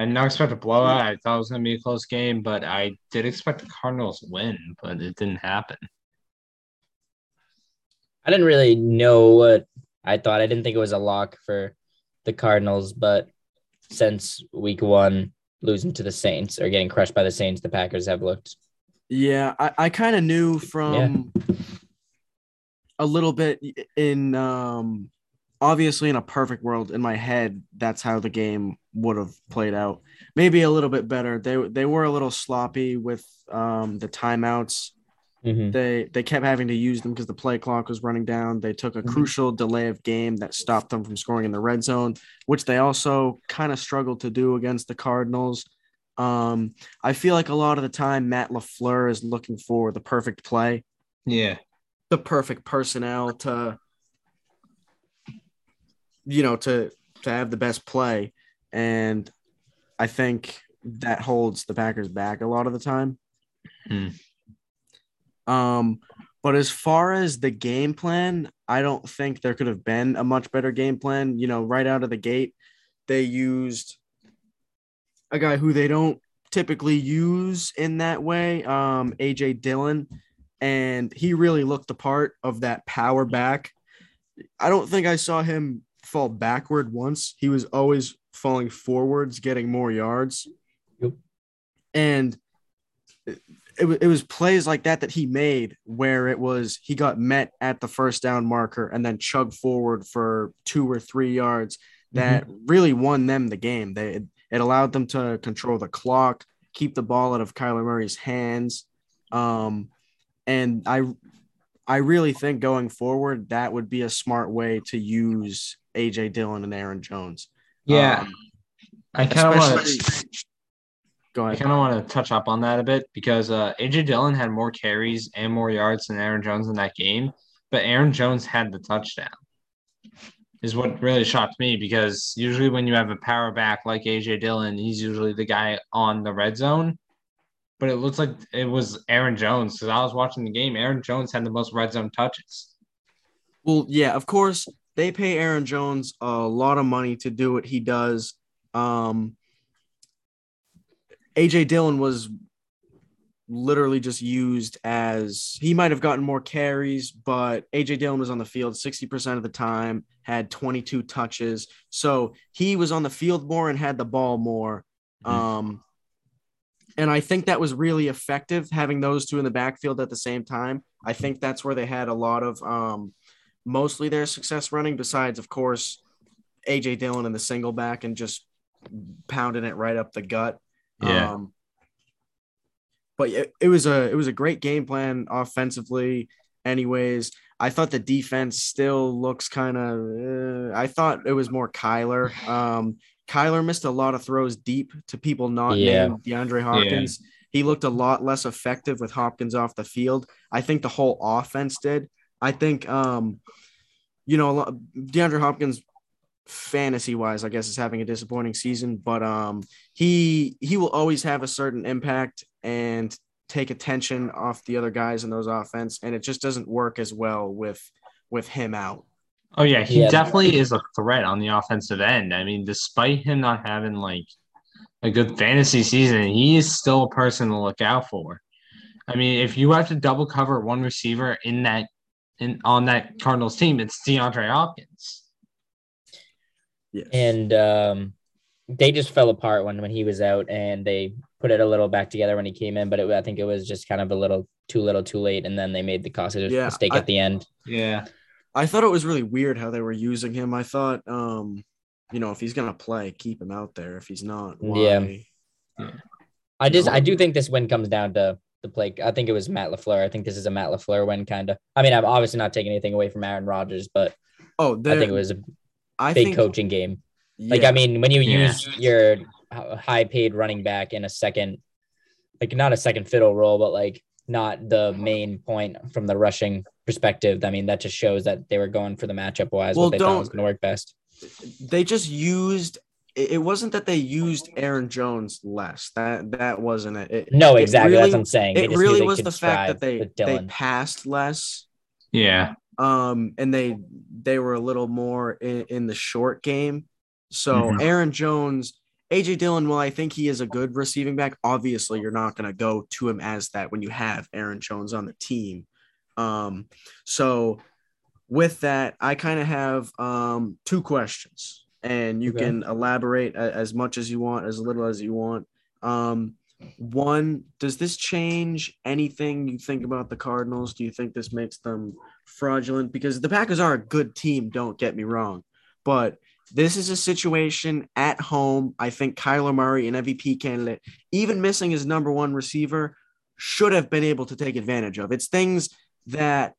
I did not expect a blowout. I thought it was going to be a close game, but I did expect the Cardinals win, but it didn't happen. I didn't really know what I thought. I didn't think it was a lock for the Cardinals, but since week 1, losing to the Saints or getting crushed by the Saints, the Packers have looked. Yeah, I kind of knew from a little bit in obviously, in a perfect world, in my head, that's how the game would have played out. Maybe a little bit better. They were a little sloppy with the timeouts. Mm-hmm. They kept having to use them because the play clock was running down. They took a crucial delay of game that stopped them from scoring in the red zone, which they also kind of struggled to do against the Cardinals. I feel like a lot of the time Matt LaFleur is looking for the perfect play. Yeah. The perfect personnel to, you know, to have the best play. And I think that holds the Packers back a lot of the time. Mm. But as far as the game plan, I don't think there could have been a much better game plan. You know, right out of the gate, they used a guy who they don't typically use in that way, A.J. Dillon, and he really looked the part of that power back. I don't think I saw him fall backward once. He was always falling forwards, getting more yards. Yep. And it was plays like that he made where it was he got met at the first down marker and then chugged forward for 2 or 3 yards that really won them the game. It allowed them to control the clock, keep the ball out of Kyler Murray's hands. And I really think going forward, that would be a smart way to use A.J. Dillon and Aaron Jones. Yeah. I kind of want to touch up on that a bit because A.J. Dillon had more carries and more yards than Aaron Jones in that game, but Aaron Jones had the touchdown is what really shocked me because usually when you have a power back like A.J. Dillon, he's usually the guy on the red zone, but it looks like it was Aaron Jones because I was watching the game. Aaron Jones had the most red zone touches. Well, yeah, of course, they pay Aaron Jones a lot of money to do what he does. A.J. Dillon was literally just used as – he might have gotten more carries, but A.J. Dillon was on the field 60% of the time, had 22 touches. So he was on the field more and had the ball more. And I think that was really effective, having those two in the backfield at the same time. I think that's where they had a lot of mostly their success running, besides, of course, A.J. Dillon in the single back and just pounding it right up the gut. Yeah. But it was a great game plan offensively. Anyways, I thought the defense still looks kind of I thought it was more Kyler. Kyler missed a lot of throws deep to people not named DeAndre Hopkins. Yeah. He looked a lot less effective with Hopkins off the field. I think the whole offense did. I think DeAndre Hopkins fantasy-wise, I guess, is having a disappointing season, but he will always have a certain impact and take attention off the other guys in those offense, and it just doesn't work as well with him out. Oh, yeah, he definitely is a threat on the offensive end. I mean, despite him not having, like, a good fantasy season, he is still a person to look out for. I mean, if you have to double cover one receiver on that Cardinals team, it's DeAndre Hopkins. Yes. And they just fell apart when he was out, and they put it a little back together when he came in. But I think it was just kind of a little too late, and then they made the costly mistake at the end. Yeah, I thought it was really weird how they were using him. I thought, if he's gonna play, keep him out there. If he's not, why? Yeah. I do think this win comes down to the play. I think it was Matt LaFleur. I think this is a Matt LaFleur win, kind of. I mean, I'm obviously not taking anything away from Aaron Rodgers, but I think it was a big coaching game. Yeah. Like, I mean, when you use your high-paid running back in a second, like not a second fiddle role, but like not the main point from the rushing perspective. I mean, that just shows that they were going for the matchup wise. Well, what they thought was going to work best. They just used. It wasn't that they used Aaron Jones less. That wasn't it. Exactly. Really, that's what I'm saying. It really was the fact that they passed less. Yeah. And they were a little more in the short game. So Aaron Jones, A.J. Dillon, well, I think he is a good receiving back. Obviously, you're not going to go to him as that when you have Aaron Jones on the team. So with that, I kind of have 2 questions, and you can elaborate as much as you want, as little as you want. One, does this change anything you think about the Cardinals? Do you think this makes them fraudulent? Because the Packers are a good team, don't get me wrong. But this is a situation at home. I think Kyler Murray, an MVP candidate, even missing his number 1 receiver, should have been able to take advantage of. It's things that,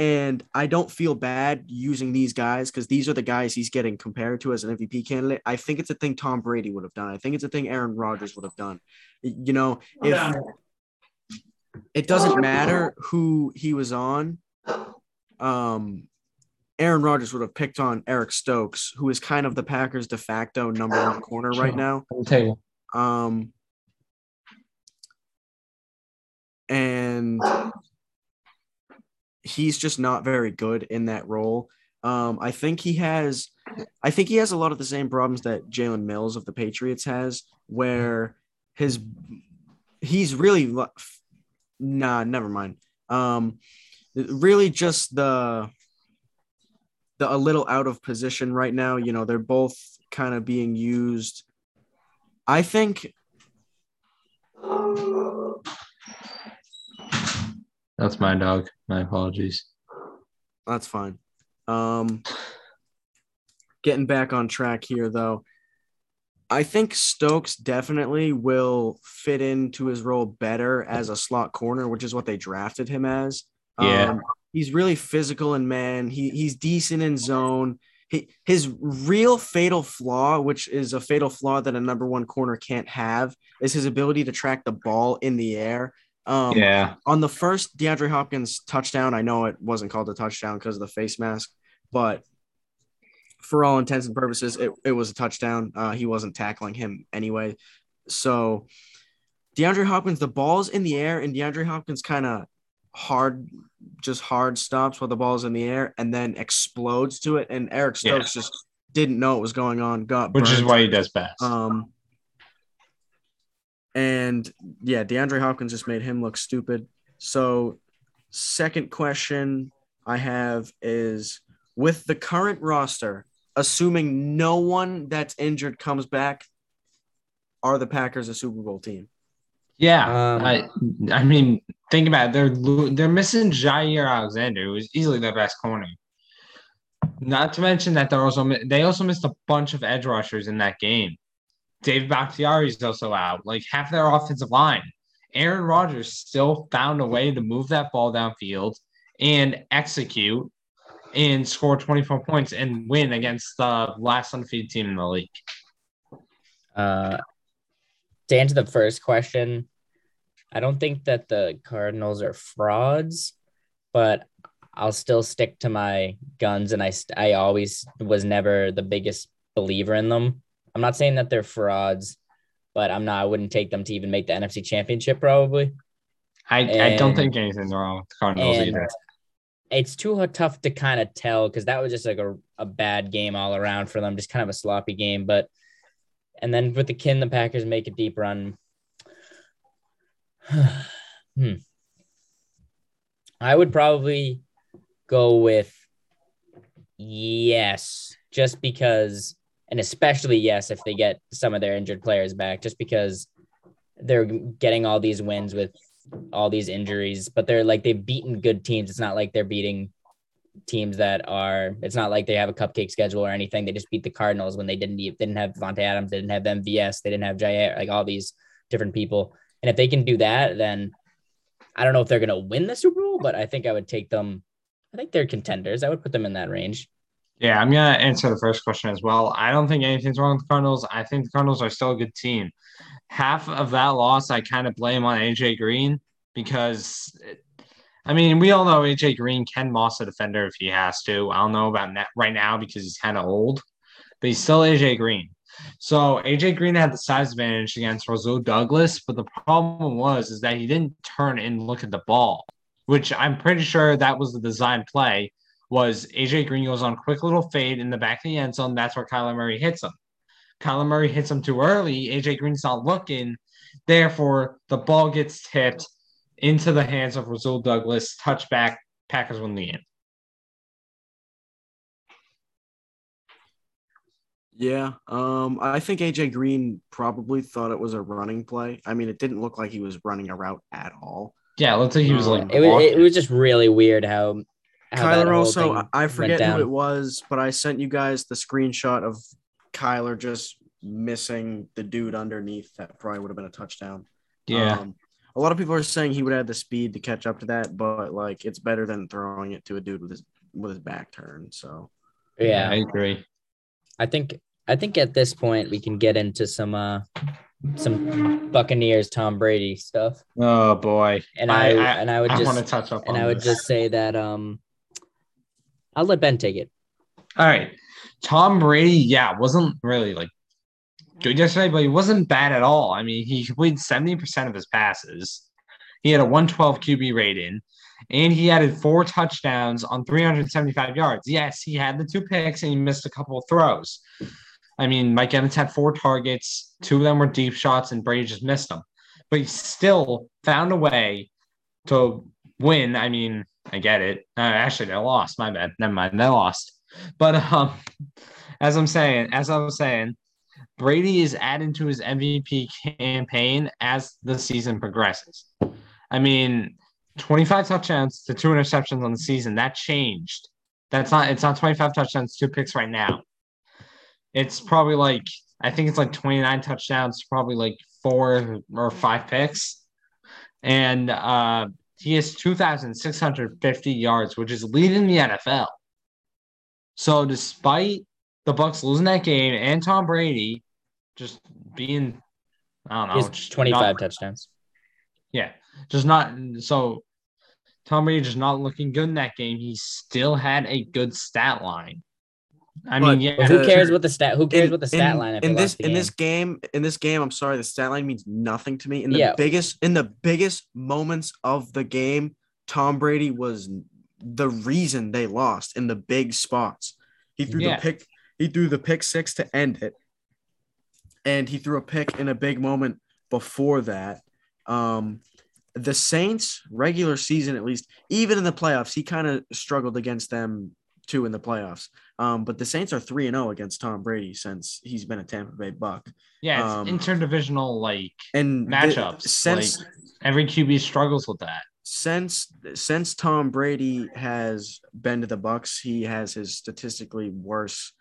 and I don't feel bad using these guys because these are the guys he's getting compared to as an MVP candidate. I think it's a thing Tom Brady would have done. I think it's a thing Aaron Rodgers would have done. You know, if it doesn't matter who he was on, Aaron Rodgers would have picked on Eric Stokes, who is kind of the Packers' de facto number one corner right now. And he's just not very good in that role. I think he has a lot of the same problems that Jalen Mills of the Patriots has, where a little out of position right now. You know, they're both kind of being used. I think that's my dog. My apologies. That's fine. Getting back on track here, though, I think Stokes definitely will fit into his role better as a slot corner, which is what they drafted him as. Yeah. He's really physical in man. He's decent in zone. His real fatal flaw, which is a fatal flaw that a number one corner can't have, is his ability to track the ball in the air. On the first DeAndre Hopkins touchdown, I know it wasn't called a touchdown because of the face mask, but for all intents and purposes, it was a touchdown. He wasn't tackling him anyway. So DeAndre Hopkins, the ball's in the air, and DeAndre Hopkins kind of hard stops while the ball's in the air and then explodes to it. And Eric Stokes just didn't know what was going on, which is why he does best. DeAndre Hopkins just made him look stupid. So second question I have is, with the current roster, assuming no one that's injured comes back, are the Packers a Super Bowl team? Yeah. I mean, think about it. They're missing Jair Alexander, who is easily their best corner. Not to mention that they also missed a bunch of edge rushers in that game. David Bakhtiari is also out. Like, half their offensive line. Aaron Rodgers still found a way to move that ball downfield and execute and score 24 points and win against the last undefeated team in the league. To answer the first question, I don't think that the Cardinals are frauds, but I'll still stick to my guns, and I always was never the biggest believer in them. I'm not saying that they're frauds, but I wouldn't take them to even make the NFC Championship probably. I don't think anything's wrong with the Cardinals either. It's too tough to kind of tell because that was just like a bad game all around for them, just kind of a sloppy game, but. And then with the Packers make a deep run. I would probably go with yes, just because, and especially yes, if they get some of their injured players back, just because they're getting all these wins with all these injuries, but they've beaten good teams. It's not like they're beating teams it's not like they have a cupcake schedule or anything. They just beat the Cardinals when they didn't have Devontae Adams, they didn't have MVS, they didn't have Jair, like all these different people. And if they can do that, then I don't know if they're going to win the Super Bowl, but I think I would take them. I think they're contenders. I would put them in that range. Yeah, I'm going to answer the first question as well. I don't think anything's wrong with the Cardinals. I think the Cardinals are still a good team. Half of that loss, I kind of blame on A.J. Green because we all know A.J. Green can moss a defender if he has to. I don't know about that right now because he's kind of old, but he's still A.J. Green. So A.J. Green had the size advantage against Rasul Douglas, but the problem was that he didn't turn and look at the ball, which I'm pretty sure that was the design play, was A.J. Green goes on a quick little fade in the back of the end zone. That's where Kyler Murray hits him. Kyler Murray hits him too early. A.J. Green's not looking. Therefore, the ball gets tipped into the hands of Rasul Douglas, touchback, Packers win the end. Yeah, I think A.J. Green probably thought it was a running play. I mean, it didn't look like he was running a route at all. Yeah, it looked like he was like it was just really weird how Kyler also, I forget who it was, but I sent you guys the screenshot of Kyler just missing the dude underneath. That probably would have been a touchdown. Yeah. a lot of people are saying he would have the speed to catch up to that, but like it's better than throwing it to a dude with his back turned. So yeah, I agree. I think at this point we can get into some Buccaneers Tom Brady stuff. Oh boy. And I would just say that I'll let Ben take it. All right. Tom Brady, yeah, wasn't really like good yesterday, but he wasn't bad at all. I mean, he completed 70% of his passes. He had a 112 QB rating, and he added 4 touchdowns on 375 yards. Yes, he had the 2 picks, and he missed a couple of throws. I mean, Mike Evans had 4 targets. 2 of them were deep shots, and Brady just missed them. But he still found a way to win. I mean, I get it. Actually, they lost. My bad. Never mind. They lost. But as I was saying, Brady is adding to his MVP campaign as the season progresses. I mean, 25 touchdowns to 2 interceptions on the season. That changed. It's not 25 touchdowns, 2 picks right now. It's probably like, I think it's like 29 touchdowns, probably like 4 or 5 picks. And he has 2,650 yards, which is leading the NFL. So despite the Bucs losing that game and Tom Brady just being, I don't know. Just 25 touchdowns. Yeah. So Tom Brady just not looking good in that game. He still had a good stat line. I mean, yeah. Who cares what the stat line? In this game, I'm sorry, the stat line means nothing to me. In the biggest moments of the game, Tom Brady was the reason they lost in the big spots. He threw the pick six to end it, and he threw a pick in a big moment before that. The Saints regular season, at least, even in the playoffs, he kind of struggled against them too in the playoffs. But the Saints are 3-0 against Tom Brady since he's been a Tampa Bay Buck. Yeah, it's interdivisional matchups. Every QB struggles with that. Since Tom Brady has been to the Bucs, he has his statistically worst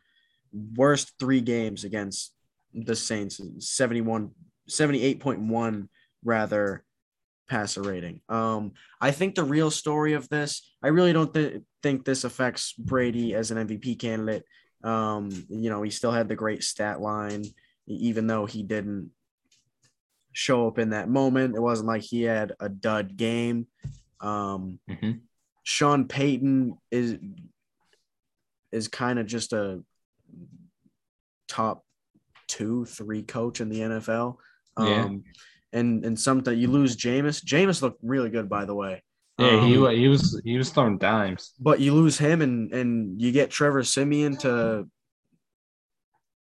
3 games against the Saints, 78.1 rather passer rating. I think the real story of this, I really don't think this affects Brady as an MVP candidate. You know, he still had the great stat line, even though he didn't show up in that moment. It wasn't like he had a dud game. Sean Payton is kind of just a top 2-3 coach in the NFL. And something you lose Jameis. Jameis looked really good, by the way. Yeah, he was throwing dimes. But you lose him, and you get Trevor Siemian to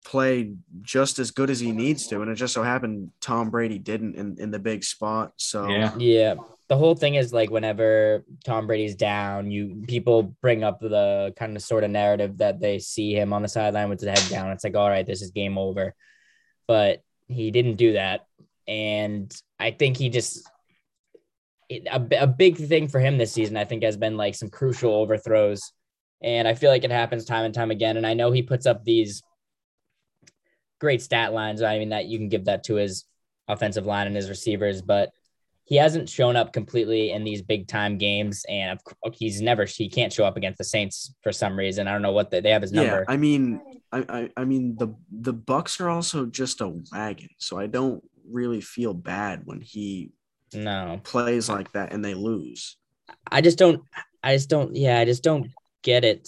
play just as good as he needs to, and it just so happened Tom Brady didn't in the big spot. So yeah. The whole thing is like whenever Tom Brady's down, people bring up the kind of sort of narrative that they see him on the sideline with his head down. It's like, all right, this is game over. But he didn't do that. And I think he just a big thing for him this season, I think, has been like some crucial overthrows. And I feel like it happens time and time again. And I know he puts up these great stat lines. I mean, that you can give that to his offensive line and his receivers, but he hasn't shown up completely in these big time games. And he can't show up against the Saints for some reason. I don't know what they have his number. Yeah, I mean, I mean the Bucs are also just a wagon. So I don't really feel bad when he plays like that and they lose. I just don't get it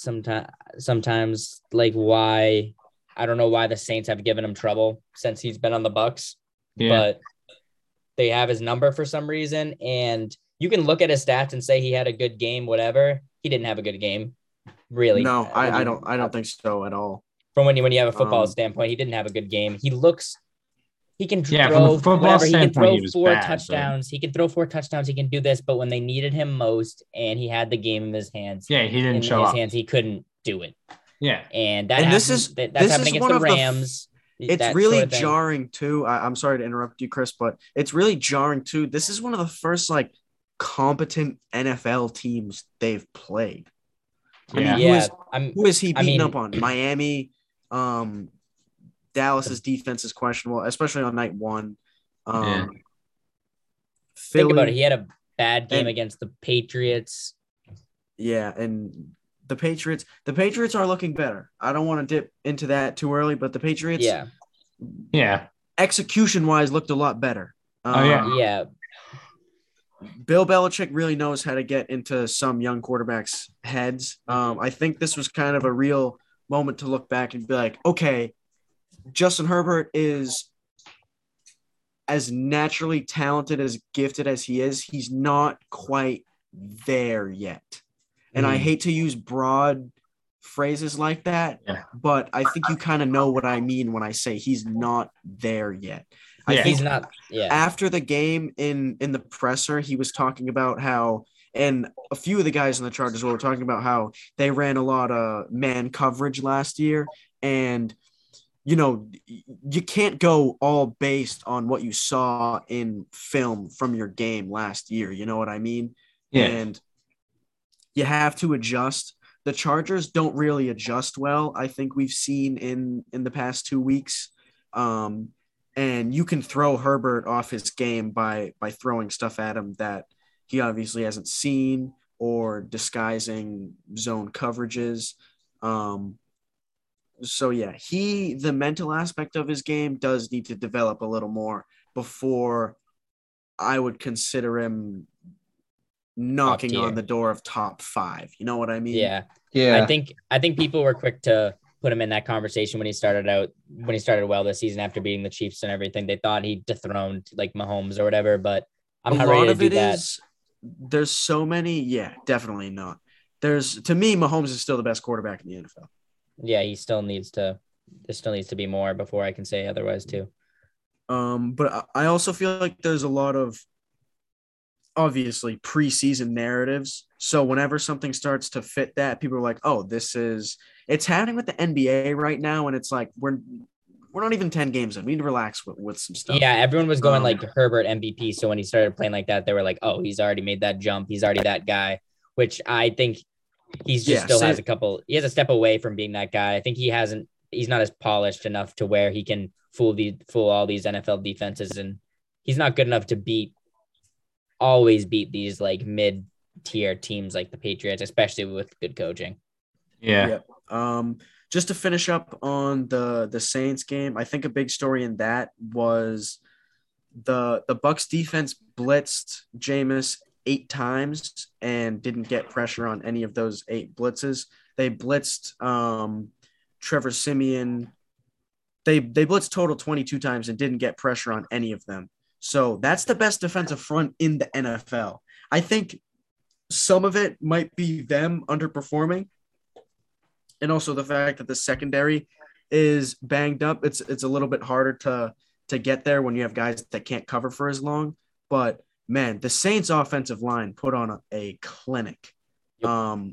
sometimes, like, why. I don't know why the Saints have given him trouble since he's been on the Bucs, but they have his number for some reason. And you can look at his stats and say he had a good game, whatever. He didn't have a good game, really. No, I don't think so at all. From when you have a football standpoint, he didn't have a good game. He can throw whatever. He can throw 4 touchdowns. He can throw 4 touchdowns. He can do this, but when they needed him most and he had the game in his hands, he couldn't do it. Yeah, and that's happening against the Rams. It's really jarring too. I'm sorry to interrupt you, Chris, but it's really jarring too. This is one of the first like competent NFL teams they've played. Who is he beating up on? Miami. Dallas's defense is questionable, especially on night 1. Philly. Think about it. He had a bad game against the Patriots. Yeah, and the Patriots are looking better. I don't want to dip into that too early, but the Patriots, execution-wise, looked a lot better. Bill Belichick really knows how to get into some young quarterbacks' heads. I think this was kind of a real moment to look back and be like, okay, Justin Herbert is as naturally talented, as gifted as he is. He's not quite there yet. And I hate to use broad phrases like that, but I think you kind of know what I mean when I say he's not there yet. I think he's not. Yeah. After the game in the presser, he was talking about how, and a few of the guys in the Chargers were talking about how they ran a lot of man coverage last year. And, you know, you can't go all based on what you saw in film from your game last year. You know what I mean? Yeah. And you have to adjust. The Chargers don't really adjust well. I think we've seen in the past 2 weeks. And you can throw Herbert off his game by throwing stuff at him that he obviously hasn't seen, or disguising zone coverages. The mental aspect of his game does need to develop a little more before I would consider him knocking on the door of top five. You know what I mean? Yeah. Yeah. I think people were quick to put him in that conversation when he started well this season after beating the Chiefs and everything. They thought he dethroned like Mahomes or whatever, but I'm not ready to do that. There's so many. Yeah, definitely not. To me, Mahomes is still the best quarterback in the NFL. Yeah. He still needs to, there still needs to be more before I can say otherwise too. But I also feel like there's a lot of, obviously, preseason narratives. So whenever something starts to fit that, people are like, oh, it's happening with the NBA right now. And it's like, we're not even 10 games in. We need to relax with some stuff. Yeah. Everyone was going like Herbert MVP. So when he started playing like that, they were like, oh, he's already made that jump. He's already that guy, which I think he's just he has a step away from being that guy. I think he's not as polished enough to where he can fool all these NFL defenses. And he's not good enough to always beat these like mid-tier teams like the Patriots, especially with good coaching. Yeah. Just to finish up on the Saints game, I think a big story in that was the Bucs defense blitzed Jameis 8 times and didn't get pressure on any of those 8 blitzes. They blitzed Trevor Siemian. They blitzed total 22 times and didn't get pressure on any of them. So that's the best defensive front in the NFL. I think some of it might be them underperforming, and also the fact that the secondary is banged up. It's a little bit harder to get there when you have guys that can't cover for as long. But, man, the Saints offensive line put on a clinic. And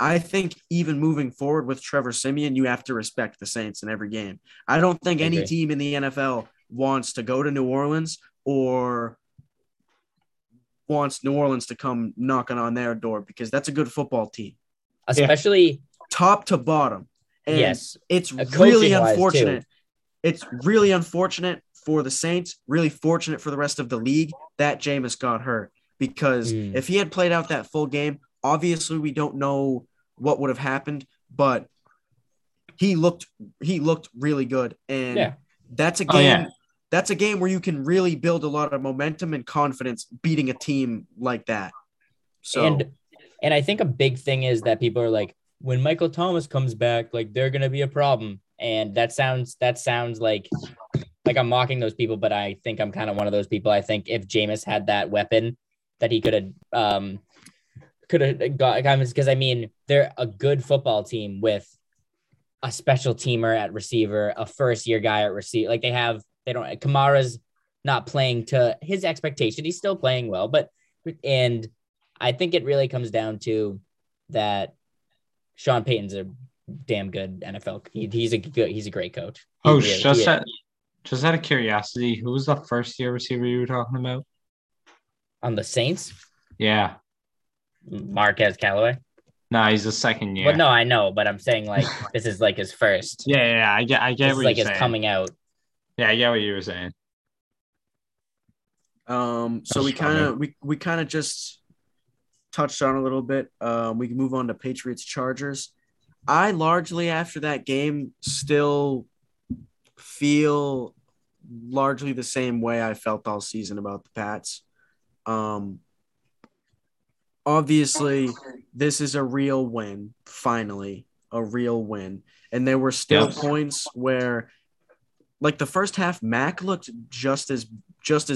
I think even moving forward with Trevor Siemian, you have to respect the Saints in every game. I don't think any team in the NFL – wants to go to New Orleans or wants New Orleans to come knocking on their door, because that's a good football team. Especially top to bottom. And it's really unfortunate. It's really unfortunate for the Saints, really fortunate for the rest of the league that Jameis got hurt, because if he had played out that full game, obviously we don't know what would have happened, but he looked really good. And that's a game. That's a game where you can really build a lot of momentum and confidence beating a team like that. So, and I think a big thing is that people are like, when Michael Thomas comes back, like they're going to be a problem. And that sounds like I'm mocking those people, but I think I'm kind of one of those people. I think if Jameis had that weapon that he could have got comments, because I mean, they're a good football team with a special teamer at receiver, a first-year guy at receiver. Like Kamara's not playing to his expectation. He's still playing well, and I think it really comes down to that Sean Payton's a damn good NFL. He's a great coach. Just out of curiosity, who was the first-year receiver you were talking about? On the Saints? Yeah. Marquez Callaway. No, he's the second year. Well, no, I know, but I'm saying like this is like his first. Yeah, I get what you're saying. Like his coming out. Yeah, I get what you were saying. So we kind of just touched on a little bit. We can move on to Patriots Chargers. I largely after that game still feel largely the same way I felt all season about the Pats. Obviously, this is a real win, finally, a real win. And there were still points where, like the first half, Mac looked just as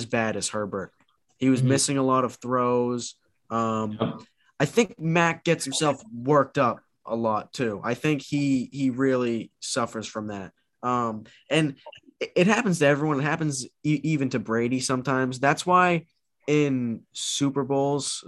bad as Herbert. He was missing a lot of throws. I think Mac gets himself worked up a lot too. I think he really suffers from that. And it happens to everyone. It happens even to Brady sometimes. That's why in Super Bowls,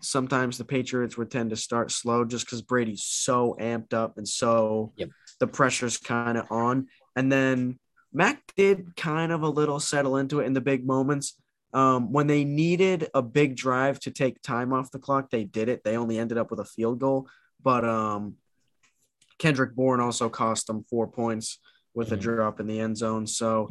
sometimes the Patriots would tend to start slow just because Brady's so amped up and so the pressure's kind of on. And then Mac did kind of a little settle into it in the big moments. When they needed a big drive to take time off the clock, they did it. They only ended up with a field goal. But Kendrick Bourne also cost them 4 points with a drop in the end zone. So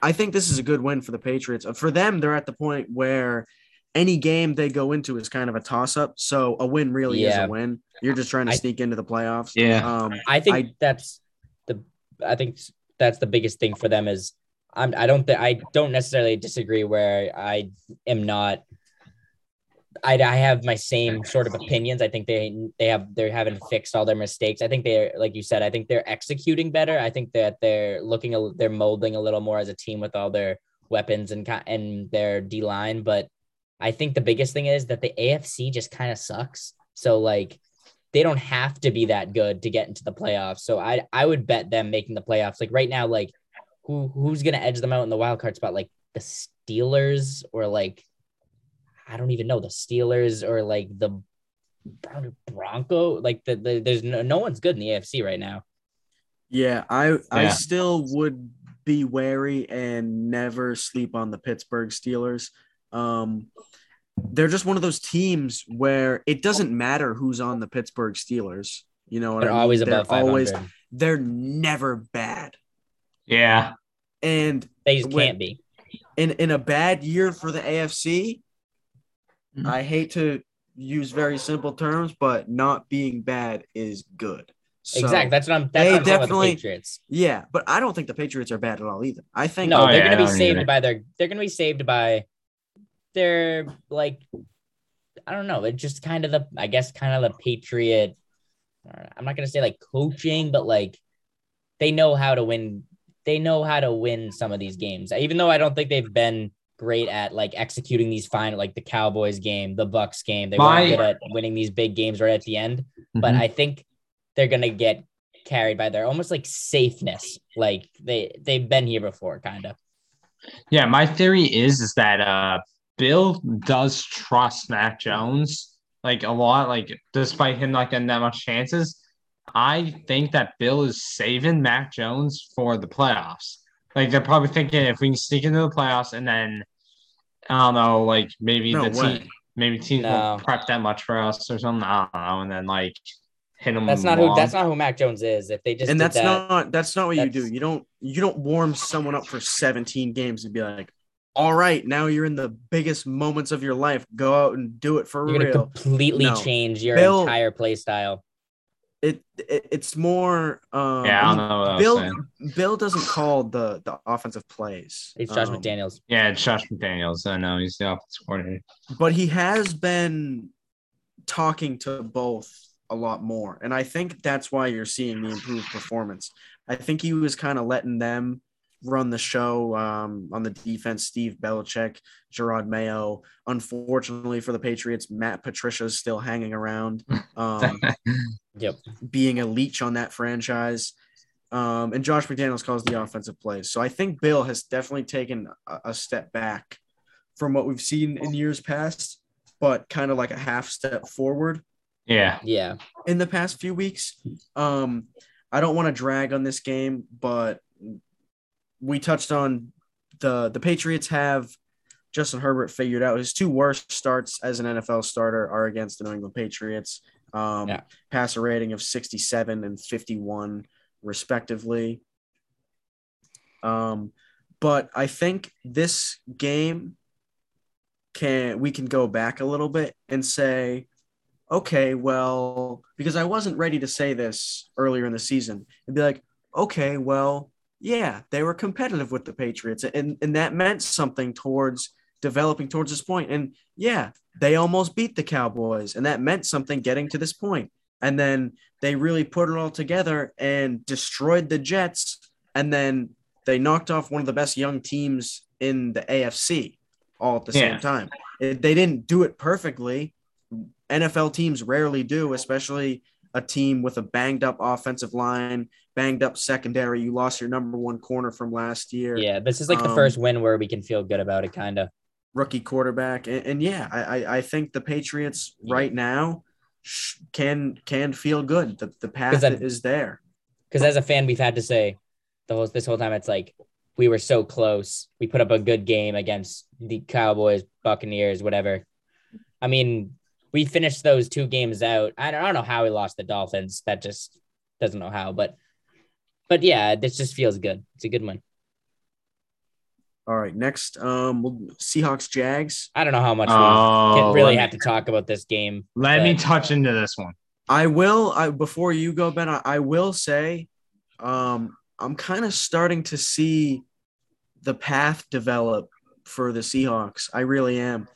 I think this is a good win for the Patriots. For them, they're at the point where – any game they go into is kind of a toss-up, so a win really is a win. You're just trying to sneak into the playoffs. I think that's the biggest thing for them is I don't necessarily disagree where I am not. I have my same sort of opinions. I think they haven't fixed all their mistakes. I think they're, like you said, I think they're executing better. I think that they're molding a little more as a team with all their weapons and their D line, but I think the biggest thing is that the AFC just kind of sucks. So, like, they don't have to be that good to get into the playoffs. So I would bet them making the playoffs. Like, right now, like, who's going to edge them out in the wild card spot? Like, the Steelers or, like, I don't even know, the Steelers or, like, the Broncos. Like, there's no one's good in the AFC right now. Yeah, I still would be wary and never sleep on the Pittsburgh Steelers. They're just one of those teams where it doesn't matter who's on the Pittsburgh Steelers. You know what I mean? Always above 500. They're never bad. Yeah. And they just can't be. In a bad year for the AFC, I hate to use very simple terms, but not being bad is good. So exactly. That's what I'm definitely the Patriots. Yeah, but I don't think the Patriots are bad at all either. I think they're like, I don't know. It's just kind of the Patriot. I'm not going to say like coaching, but like they know how to win. They know how to win some of these games, even though I don't think they've been great at like executing these final, like the Cowboys game, the Bucks game. They weren't good at winning these big games right at the end, but I think they're going to get carried by their almost like safeness. Like they've been here before kind of. Yeah. My theory is that, Bill does trust Mac Jones like a lot, like despite him not getting that much chances. I think that Bill is saving Mac Jones for the playoffs. Like they're probably thinking if we can sneak into the playoffs and then I don't know, like maybe teams won't prep that much for us or something. I don't know, and then like hit them. That's not who Mac Jones is. If they just and that's not what you do. You don't warm someone up for 17 games and be like, all right, now you're in the biggest moments of your life. Go out and do it for real. You're going to completely change your entire play style. It's more Bill doesn't call the offensive plays. It's Josh McDaniels. Yeah, it's Josh McDaniels. I know he's the offensive coordinator. But he has been talking to both a lot more, and I think that's why you're seeing the improved performance. I think he was kind of letting them run the show on the defense. Steve Belichick, Gerard Mayo. Unfortunately for the Patriots, Matt Patricia's still hanging around, being a leech on that franchise. And Josh McDaniels calls the offensive plays. So I think Bill has definitely taken a step back from what we've seen in years past, but kind of like a half step forward. Yeah. In the past few weeks, I don't want to drag on this game, but we touched on the Patriots have Justin Herbert figured out. His two worst starts as an NFL starter are against the New England Patriots. Passer rating of 67 and 51, respectively. But I think this game we can go back a little bit and say, okay, well, because I wasn't ready to say this earlier in the season and be like, okay, well, yeah, they were competitive with the Patriots and that meant something towards developing towards this point. And yeah, they almost beat the Cowboys and that meant something getting to this point. And then they really put it all together and destroyed the Jets. And then they knocked off one of the best young teams in the AFC all at the same time. They didn't do it perfectly. NFL teams rarely do, especially a team with a banged up offensive line, banged up secondary. You lost your number one corner from last year. Yeah, this is like the first win where we can feel good about it, kind of. Rookie quarterback. And yeah, I think the Patriots right now can feel good. The path is there. Because as a fan, we've had to say this whole time, it's like, we were so close. We put up a good game against the Cowboys, Buccaneers, whatever. I mean, we finished those two games out. I don't know how we lost the Dolphins. That just doesn't know how, but yeah, this just feels good. It's a good win. All right, next, Seahawks Jags. I don't know how much we have to talk about this game. Let me touch into this one. I will. Before you go, Ben, I will say, I'm kind of starting to see the path develop for the Seahawks. I really am.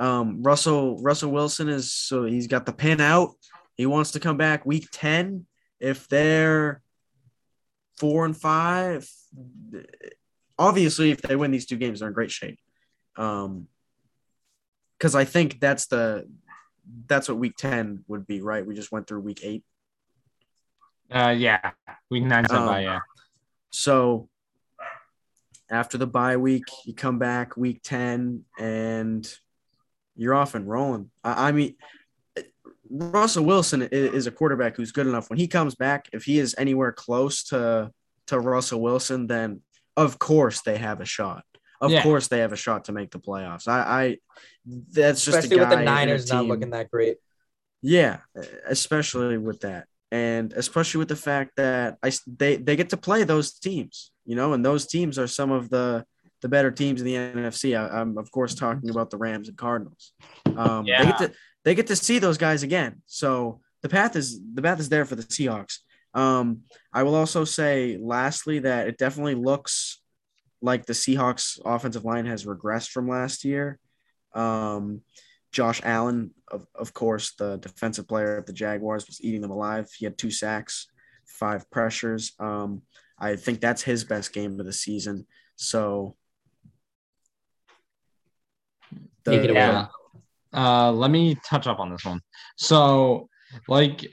Russell Wilson he's got the pin out. He wants to come back week 10. If they're 4-5, obviously if they win these two games, they're in great shape. Because I think that's what week 10 would be, right? We just went through week 8. Yeah, week 9's a bye, yeah. So after the bye week, you come back week 10 and you're off and rolling. I mean, Russell Wilson is a quarterback who's good enough. When he comes back, if he is anywhere close to Russell Wilson, then of course they have a shot. Of course they have a shot to make the playoffs. That's just especially a guy with the Niners not looking that great. Yeah, especially with that. And especially with the fact that they get to play those teams, you know, and those teams are some of the better teams in the NFC. I'm, of course, talking about the Rams and Cardinals. They get to see those guys again. So the path is there for the Seahawks. I will also say, lastly, that it definitely looks like the Seahawks offensive line has regressed from last year. Josh Allen, of course, the defensive player of the Jaguars, was eating them alive. He had 2 sacks, 5 pressures. I think that's his best game of the season. So, let me touch up on this one. So, like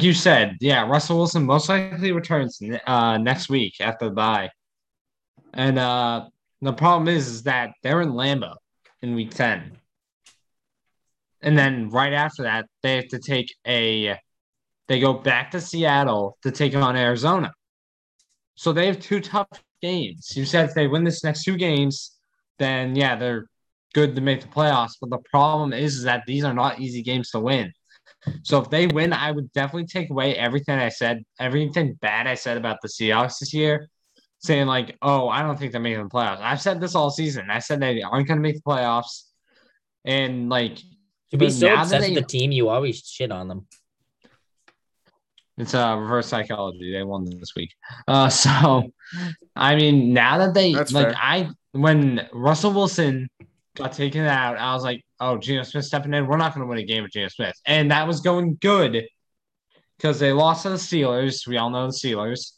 you said, yeah, Russell Wilson most likely returns next week after the bye. And the problem is that they're in Lambeau in week 10. And then right after that, they have to they go back to Seattle to take on Arizona. So they have 2 tough games. You said if they win this next 2 games, then yeah, they're good to make the playoffs. But the problem is that these are not easy games to win. So if they win, I would definitely take away everything bad I said about the Seahawks this year, saying like, oh, I don't think they're making the playoffs. I've said this all season. I said they aren't going to make the playoffs. And like, to be so obsessed with the team, you always shit on them. It's reverse psychology. They won this week. So, I mean, now that when Russell Wilson got taken out, I was like, oh, Geno Smith stepping in. We're not going to win a game with Geno Smith. And that was going good because they lost to the Steelers. We all know the Steelers.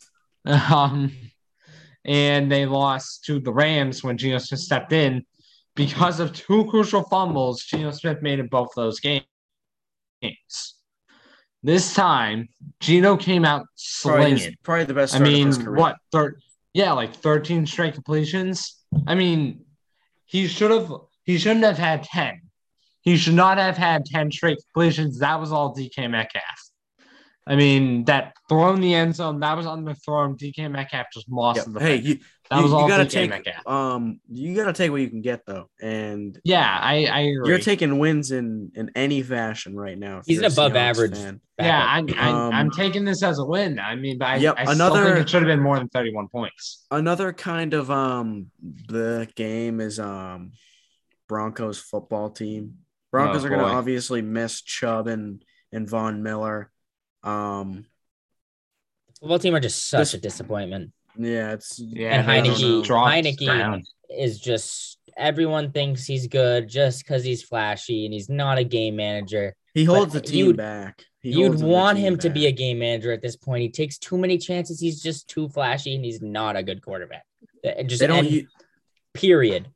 And they lost to the Rams when Geno Smith stepped in. Because of 2 crucial fumbles, Geno Smith made in both those games. This time, Geno came out slinging. Probably the best. I mean, what? 13 straight completions. I mean, he shouldn't have had 10. He should not have had 10 straight completions. That was all DK Metcalf. I mean, that throw in the end zone, that was underthrown. DK Metcalf just lost. Yep. You gotta take what you can get though, and yeah, I agree. You're taking wins in any fashion right now. He's an above average fan. Yeah, I'm taking this as a win. I mean, I still think it should have been more than 31 points. Another kind of the game is Broncos football team. Broncos are going to obviously miss Chubb and Von Miller. Football team are just such a disappointment. Yeah, and Heineke is just everyone thinks he's good just because he's flashy and he's not a game manager. He holds the team back. You'd want him to be a game manager at this point. He takes too many chances. He's just too flashy and he's not a good quarterback. Just period.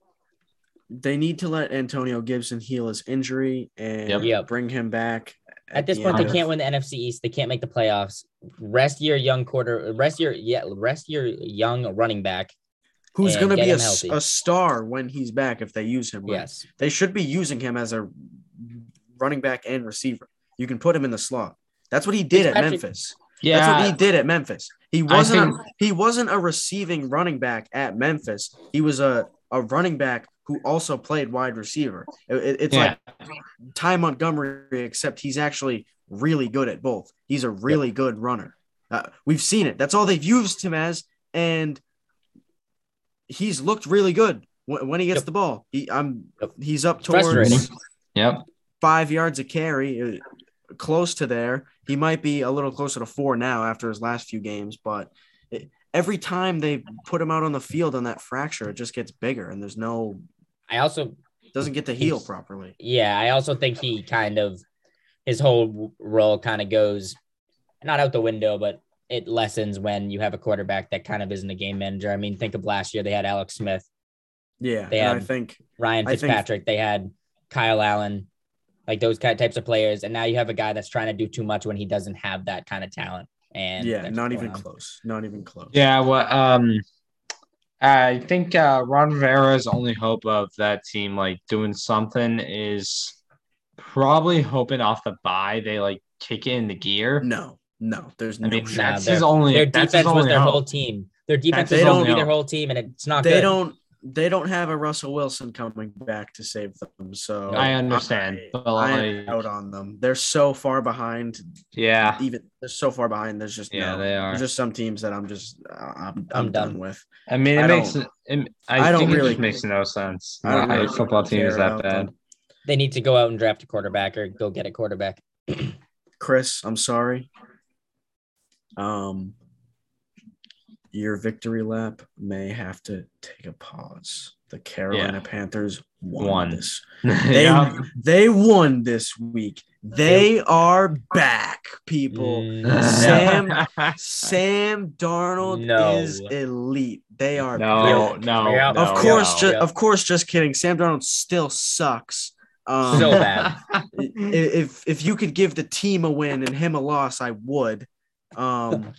They need to let Antonio Gibson heal his injury and bring him back. At this point, they can't win the NFC East. They can't make the playoffs. Rest your young running back. Who's going to be a star when he's back if they use him. Right? Yes. They should be using him as a running back and receiver. You can put him in the slot. That's what he did at Memphis. Yeah. That's what he did at Memphis. He wasn't a receiving running back at Memphis. He was a running back who also played wide receiver. It's like Ty Montgomery, except he's actually really good at both. He's a really good runner. We've seen it. That's all they've used him as, and he's looked really good when he gets the ball. He's up towards 5 yards a carry, close to there. He might be a little closer to 4 now after his last few games, but every time they put him out on the field on that fracture, it just gets bigger, and there's no – doesn't get to heal properly. Yeah, I also think he kind of – his whole role kind of goes not out the window, but it lessens when you have a quarterback that kind of isn't a game manager. I mean, think of last year. They had Alex Smith. Yeah, they had Ryan Fitzpatrick. They had Kyle Allen, like those kind of types of players. And now you have a guy that's trying to do too much when he doesn't have that kind of talent. And not even close. Yeah, well, I think Ron Rivera's only hope of that team like doing something is probably hoping off the bye they like kick it into gear. No, there's no. I mean, Their defense was going to be their whole team, and it's not. They don't have a Russell Wilson coming back to save them, so I understand. I'm out on them. They're so far behind. Yeah, they're so far behind. There's just they are. There's just some teams that I'm done with. I mean, it makes no sense. I don't know football team is that bad. Them. They need to go out and draft a quarterback or go get a quarterback. Chris, I'm sorry. Your victory lap may have to take a pause. The Carolina Panthers won this. They won this week. They are back, people. Sam Darnold is elite. They are back. Of course, just kidding. Sam Darnold still sucks. So bad. If you could give the team a win and him a loss, I would.